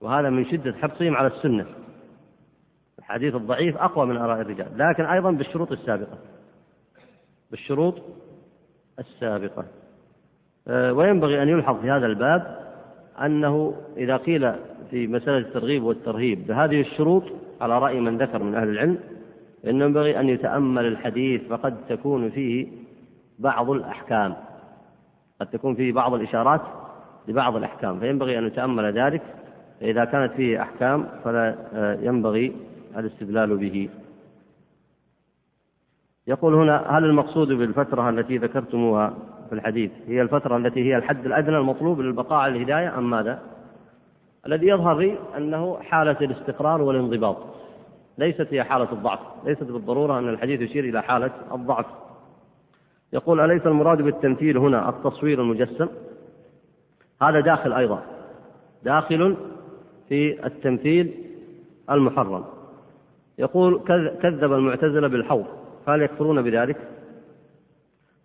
وهذا من شدة حرصهم على السنة، الحديث الضعيف أقوى من آراء الرجال، لكن أيضا بالشروط السابقة، بالشروط السابقة. وينبغي أن يلحظ في هذا الباب أنه إذا قيل في مسألة الترغيب والترهيب بهذه الشروط على رأي من ذكر من أهل العلم، إنه ينبغي أن يتأمل الحديث، فقد تكون فيه بعض الأحكام، قد تكون فيه بعض الإشارات لبعض الأحكام، فينبغي أن يتأمل ذلك، فإذا كانت فيه أحكام فلا ينبغي الاستدلال به. يقول هنا: هل المقصود بالفترة التي ذكرتموها في الحديث هي الفترة التي هي الحد الأدنى المطلوب للبقاء على الهداية أم ماذا؟ الذي يظهر لي أنه حالة الاستقرار والانضباط، ليست هي حالة الضعف، ليست بالضرورة أن الحديث يشير إلى حالة الضعف. يقول: أليس المراد بالتمثيل هنا التصوير المجسم؟ هذا داخل أيضا، داخل في التمثيل المحرم. يقول: كذب المعتزلة بالحوض، هل يكفرون بذلك؟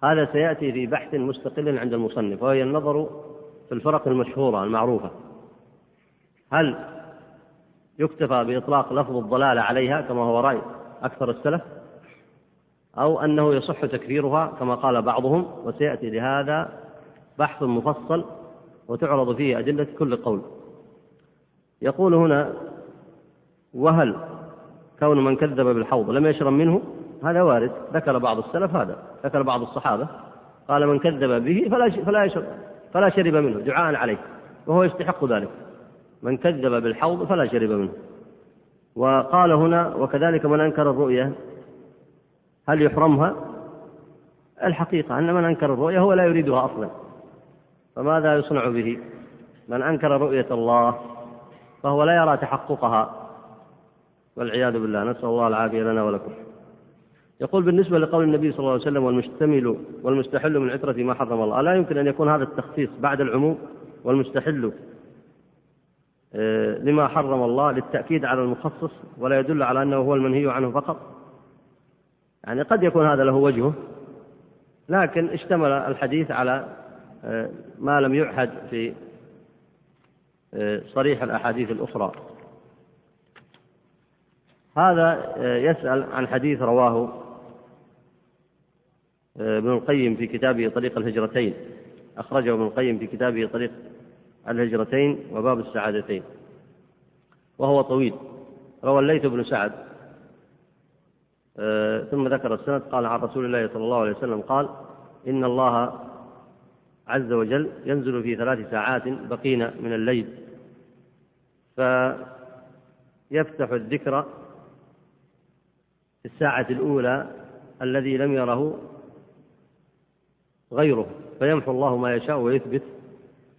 هذا سيأتي في بحث مستقل عند المصنف، وهي النظر في الفرق المشهورة المعروفة، هل يكتفى بإطلاق لفظ الضلالة عليها كما هو رأي أكثر السلف، أو أنه يصح تكفيرها كما قال بعضهم، وسيأتي لهذا بحث مفصل وتعرض فيه أدلة كل قول. يقول هنا: وهل كون من كذب بالحوض لم يشرب منه؟ هذا وارد، ذكر بعض السلف هذا، ذكر بعض الصحابة قال: من كذب به فلا فلا يشرب فلا شرب منه دعاء عليه، وهو يستحق ذلك، من كذب بالحوض فلا شرب منه. وقال هنا: وكذلك من أنكر الرؤية هل يحرمها؟ الحقيقة أن من أنكر الرؤية هو لا يريدها أصلا، فماذا يصنع به؟ من أنكر رؤية الله فهو لا يرى تحققها، والعياذ بالله، نسأل الله العافية لنا ولكم. يقول بالنسبة لقول النبي صلى الله عليه وسلم والمشتمل والمستحل من عترة ما حرم الله، ألا يمكن أن يكون هذا التخصيص بعد العموم والمستحل لما حرم الله للتأكيد على المخصص ولا يدل على أنه هو المنهي عنه فقط؟ يعني قد يكون هذا له وجهه، لكن اشتمل الحديث على ما لم يعهد في صريح الأحاديث الأخرى. هذا يسأل عن حديث رواه ابن القيم في كتابه طريق الهجرتين، أخرجه ابن القيم في كتابه طريق الهجرتين وباب السعادتين، وهو طويل. روى الليث بن سعد ثم ذكر السند، قال عن رسول الله صلى الله عليه وسلم قال: إن الله عز وجل ينزل في ثلاث ساعات بقينا من الليل فيفتح الذكر في الساعة الأولى الذي لم يره غيره فيمحو الله ما يشاء ويثبت،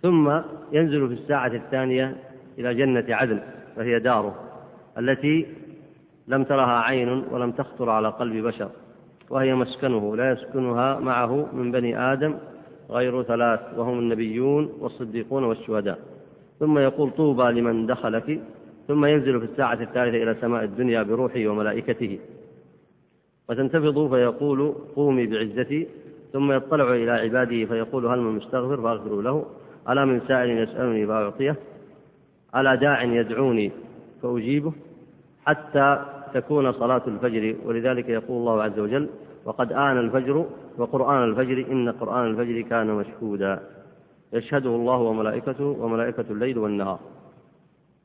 ثم ينزل في الساعة الثانية إلى جنة عدن وهي داره التي لم ترها عين ولم تخطر على قلب بشر، وهي مسكنه لا يسكنها معه من بني آدم غير ثلاث، وهم النبيون والصديقون والشهداء. ثم يقول: طوبى لمن دخلك. ثم ينزل في الساعة الثالثة إلى سماء الدنيا بروحه وملائكته وتنتفض فيقول: قومي بعزتي. ثم يطلع إلى عباده فيقول: هل من مستغفر فأغفر له، ألا من سائل يسألني فأعطيه، ألا داع يدعوني فأجيبه، حتى تكون صلاة الفجر. ولذلك يقول الله عز وجل: وقد آن الفجر وقرآن الفجر إن قرآن الفجر كان مشهودا يشهده الله وملائكته وملائكة الليل والنهار.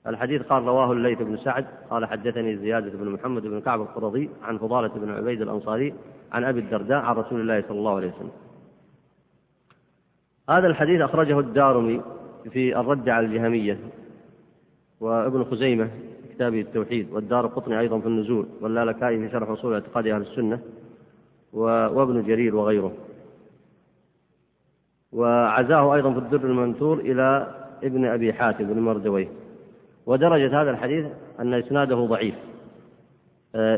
الحديث قال رواه الليث بن سعد قال: حدثني زيادة بن محمد بن كعب القرظي عن فضالة بن عبيد الأنصاري عن أبي الدرداء عن رسول الله صلى الله عليه وسلم. هذا الحديث أخرجه الدارمي في الرد على الجهمية، وابن خزيمة في كتابه التوحيد، والدار القطني أيضا في النزول، واللالكائي في شرح أصول اعتقاد أهل السنة، وابن جرير وغيره. وعزاه أيضا في الدر المنثور إلى ابن أبي حاتم بن مردويه. ودرجة هذا الحديث أن إسناده ضعيف،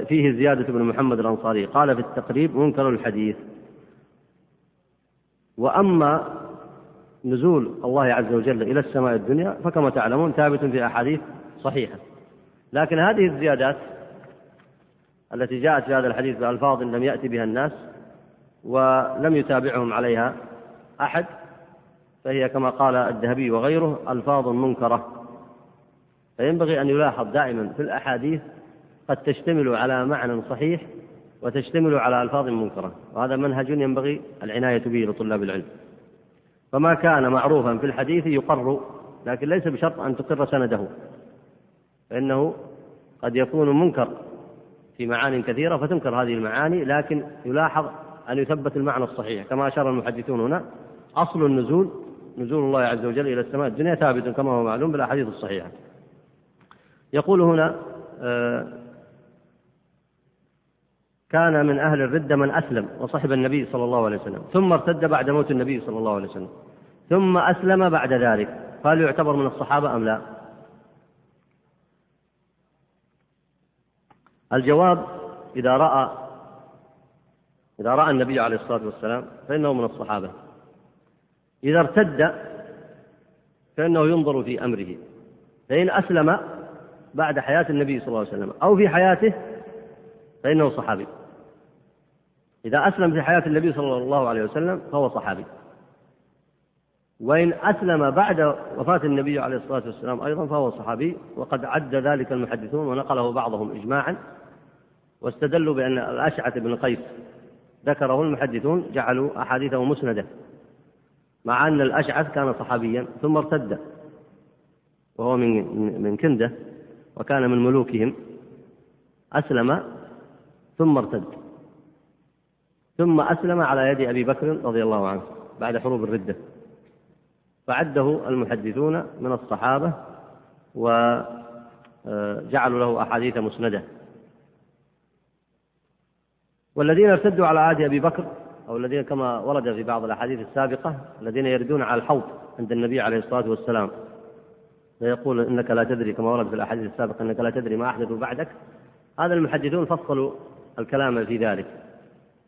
فيه زيادة بن محمد الأنصاري قال في التقريب: منكر الحديث. وأما نزول الله عز وجل إلى السماء الدنيا فكما تعلمون ثابت في أحاديث صحيحة، لكن هذه الزيادات التي جاءت في هذا الحديث بألفاظ لم يأتي بها الناس ولم يتابعهم عليها أحد، فهي كما قال الذهبي وغيره ألفاظ منكرة. فينبغي أن يلاحظ دائما في الأحاديث قد تشتمل على معنى صحيح وتشتمل على ألفاظ منكرة، وهذا منهج ينبغي العناية به لطلاب العلم. فما كان معروفا في الحديث يقر، لكن ليس بشرط أن تقر سنده، فإنه قد يكون منكر في معاني كثيرة فتنكر هذه المعاني، لكن يلاحظ أن يثبت المعنى الصحيح. كما أشار المحدثون هنا أصل النزول نزول الله عز وجل إلى السماء الدنيا ثابت كما هو معلوم بالأحاديث الصحيحة. يقول هنا: كان من أهل الردة من أسلم وصحب النبي صلى الله عليه وسلم ثم ارتد بعد موت النبي صلى الله عليه وسلم ثم أسلم بعد ذلك، فهل يعتبر من الصحابة أم لا؟ الجواب: إذا رأى إذا رأى النبي عليه الصلاة والسلام فإنه من الصحابة، إذا ارتد فإنه ينظر في أمره، فإن أسلم بعد حياة النبي صلى الله عليه وسلم أو في حياته فإنه صحابي. إذا أسلم في حياة النبي صلى الله عليه وسلم فهو صحابي، وإن أسلم بعد وفاة النبي عليه الصلاة والسلام أيضا فهو صحابي. وقد عد ذلك المحدثون ونقله بعضهم إجماعا، واستدلوا بأن الأشعث بن قيس ذكره المحدثون جعلوا أحاديثه مسندة، مع أن الأشعث كان صحابيا ثم ارتد وهو من من كندة وكان من ملوكهم، أسلم ثم ارتد ثم أسلم على يد أبي بكر رضي الله عنه بعد حروب الردة، فعده المحدثون من الصحابة وجعلوا له أحاديث مسندة. والذين ارتدوا على عهد أبي بكر، أو الذين كما ورد في بعض الأحاديث السابقة الذين يردون على الحوض عند النبي عليه الصلاة والسلام، فيقول: إنك لا تدري، كما ورد في الأحاديث السابقة، إنك لا تدري ما أحدث بعدك، هذا المحدثون فصلوا الكلام في ذلك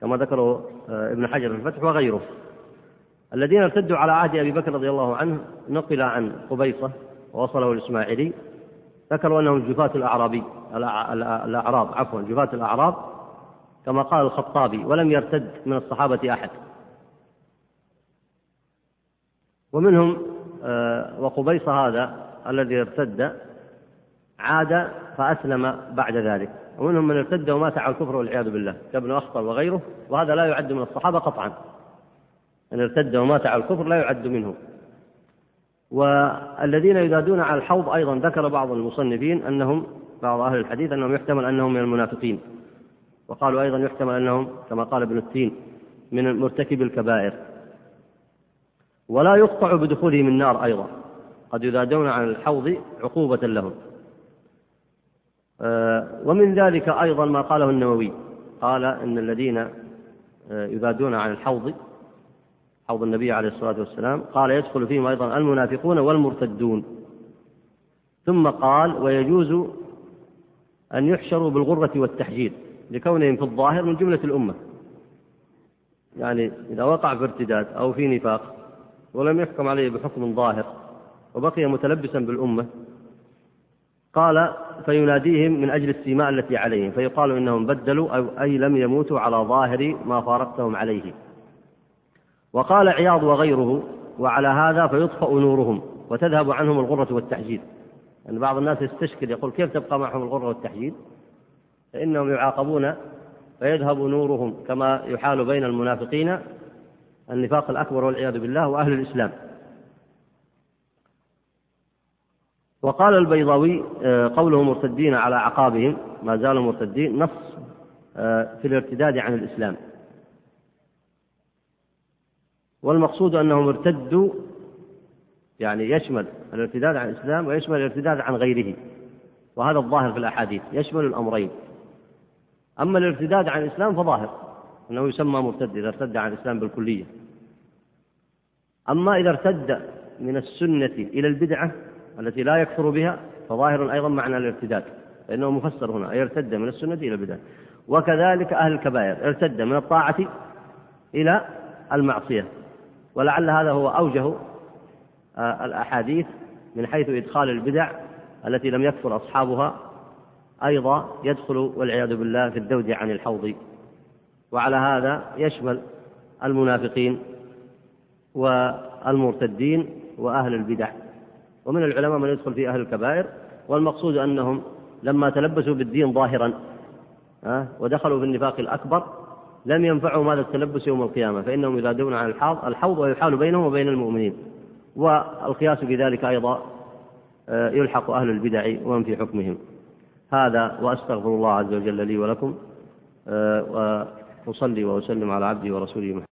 كما ذكره ابن حجر في الفتح وغيره. الذين ارتدوا على عهد أبي بكر رضي الله عنه نقل عن قبيصة ووصله الإسماعيلي، ذكروا أنهم جفاة الأعرابي الأعراب عفوا جفاة الأعراب كما قال الخطابي، ولم يرتد من الصحابة أحد. ومنهم وقبيصة هذا الذي ارتد عاد فأسلم بعد ذلك، ومنهم من ارتد ومات على الكفر والعياذ بالله كابن أخطر وغيره، وهذا لا يعد من الصحابة قطعا، من ارتد ومات على الكفر لا يعد منه. والذين ينادون على الحوض أيضا ذكر بعض المصنفين أنهم بعض أهل الحديث أنهم يحتمل أنهم من المنافقين، وقالوا أيضا يحتمل أنهم كما قال ابن التين من مرتكب الكبائر. ولا يقطع بدخولهم النار أيضا، قد ينادون عن الحوض عقوبة لهم. ومن ذلك أيضا ما قاله النووي، قال إن الذين ينادون عن الحوض حوض النبي عليه الصلاة والسلام قال يدخل فيهم أيضا المنافقون والمرتدون. ثم قال ويجوز أن يحشروا بالغرة والتحجير لكونهم في الظاهر من جملة الأمة، يعني إذا وقع في ارتداد أو في نفاق ولم يحكم عليه بحكم ظاهر وبقي متلبسا بالأمة، قال فيناديهم من أجل السماء التي عليهم فيقال إنهم بدلوا أو أي لم يموتوا على ظاهر ما فارقتهم عليه. وقال عياض وغيره وعلى هذا فيطفأ نورهم وتذهب عنهم الغرة والتحجيل. يعني بعض الناس يستشكل يقول كيف تبقى معهم الغرة والتحجيل؟ فإنهم يعاقبون فيذهب نورهم كما يحال بين المنافقين النفاق الأكبر والعياذ بالله وأهل الإسلام. وقال البيضاوي قولهم مرتدين على أعقابهم ما زالوا مرتدين نص في الارتداد عن الإسلام، والمقصود أنهم ارتدوا يعني يشمل الارتداد عن الإسلام ويشمل الارتداد عن غيره، وهذا الظاهر في الأحاديث يشمل الأمرين. أما الارتداد عن الإسلام فظاهر أنه يسمى مرتد إذا ارتد عن الإسلام بالكلية. أما إذا ارتد من السنة إلى البدعة التي لا يكفر بها فظاهر أيضا معنى الارتداد، فإنه مفسر هنا ارتد من السنة إلى البدعة. وكذلك أهل الكبائر ارتد من الطاعة إلى المعصية، ولعل هذا هو أوجه الأحاديث من حيث إدخال البدع التي لم يكفر أصحابها أيضا يدخل والعياذ بالله في الذود عن الحوض. وعلى هذا يشمل المنافقين والمرتدين وأهل البدع، ومن العلماء من يدخل في أهل الكبائر. والمقصود أنهم لما تلبسوا بالدين ظاهرا ودخلوا في النفاق الأكبر لم ينفعوا ماذا التلبس يوم القيامة، فإنهم ينادون عن الحوض ويحال بينهم وبين المؤمنين. والقياس بذلك أيضا يلحق أهل البدع ومن في حكمهم. هذا وأستغفر الله عز وجل لي ولكم، وأصلي وأسلم على عبدي ورسوله محمد.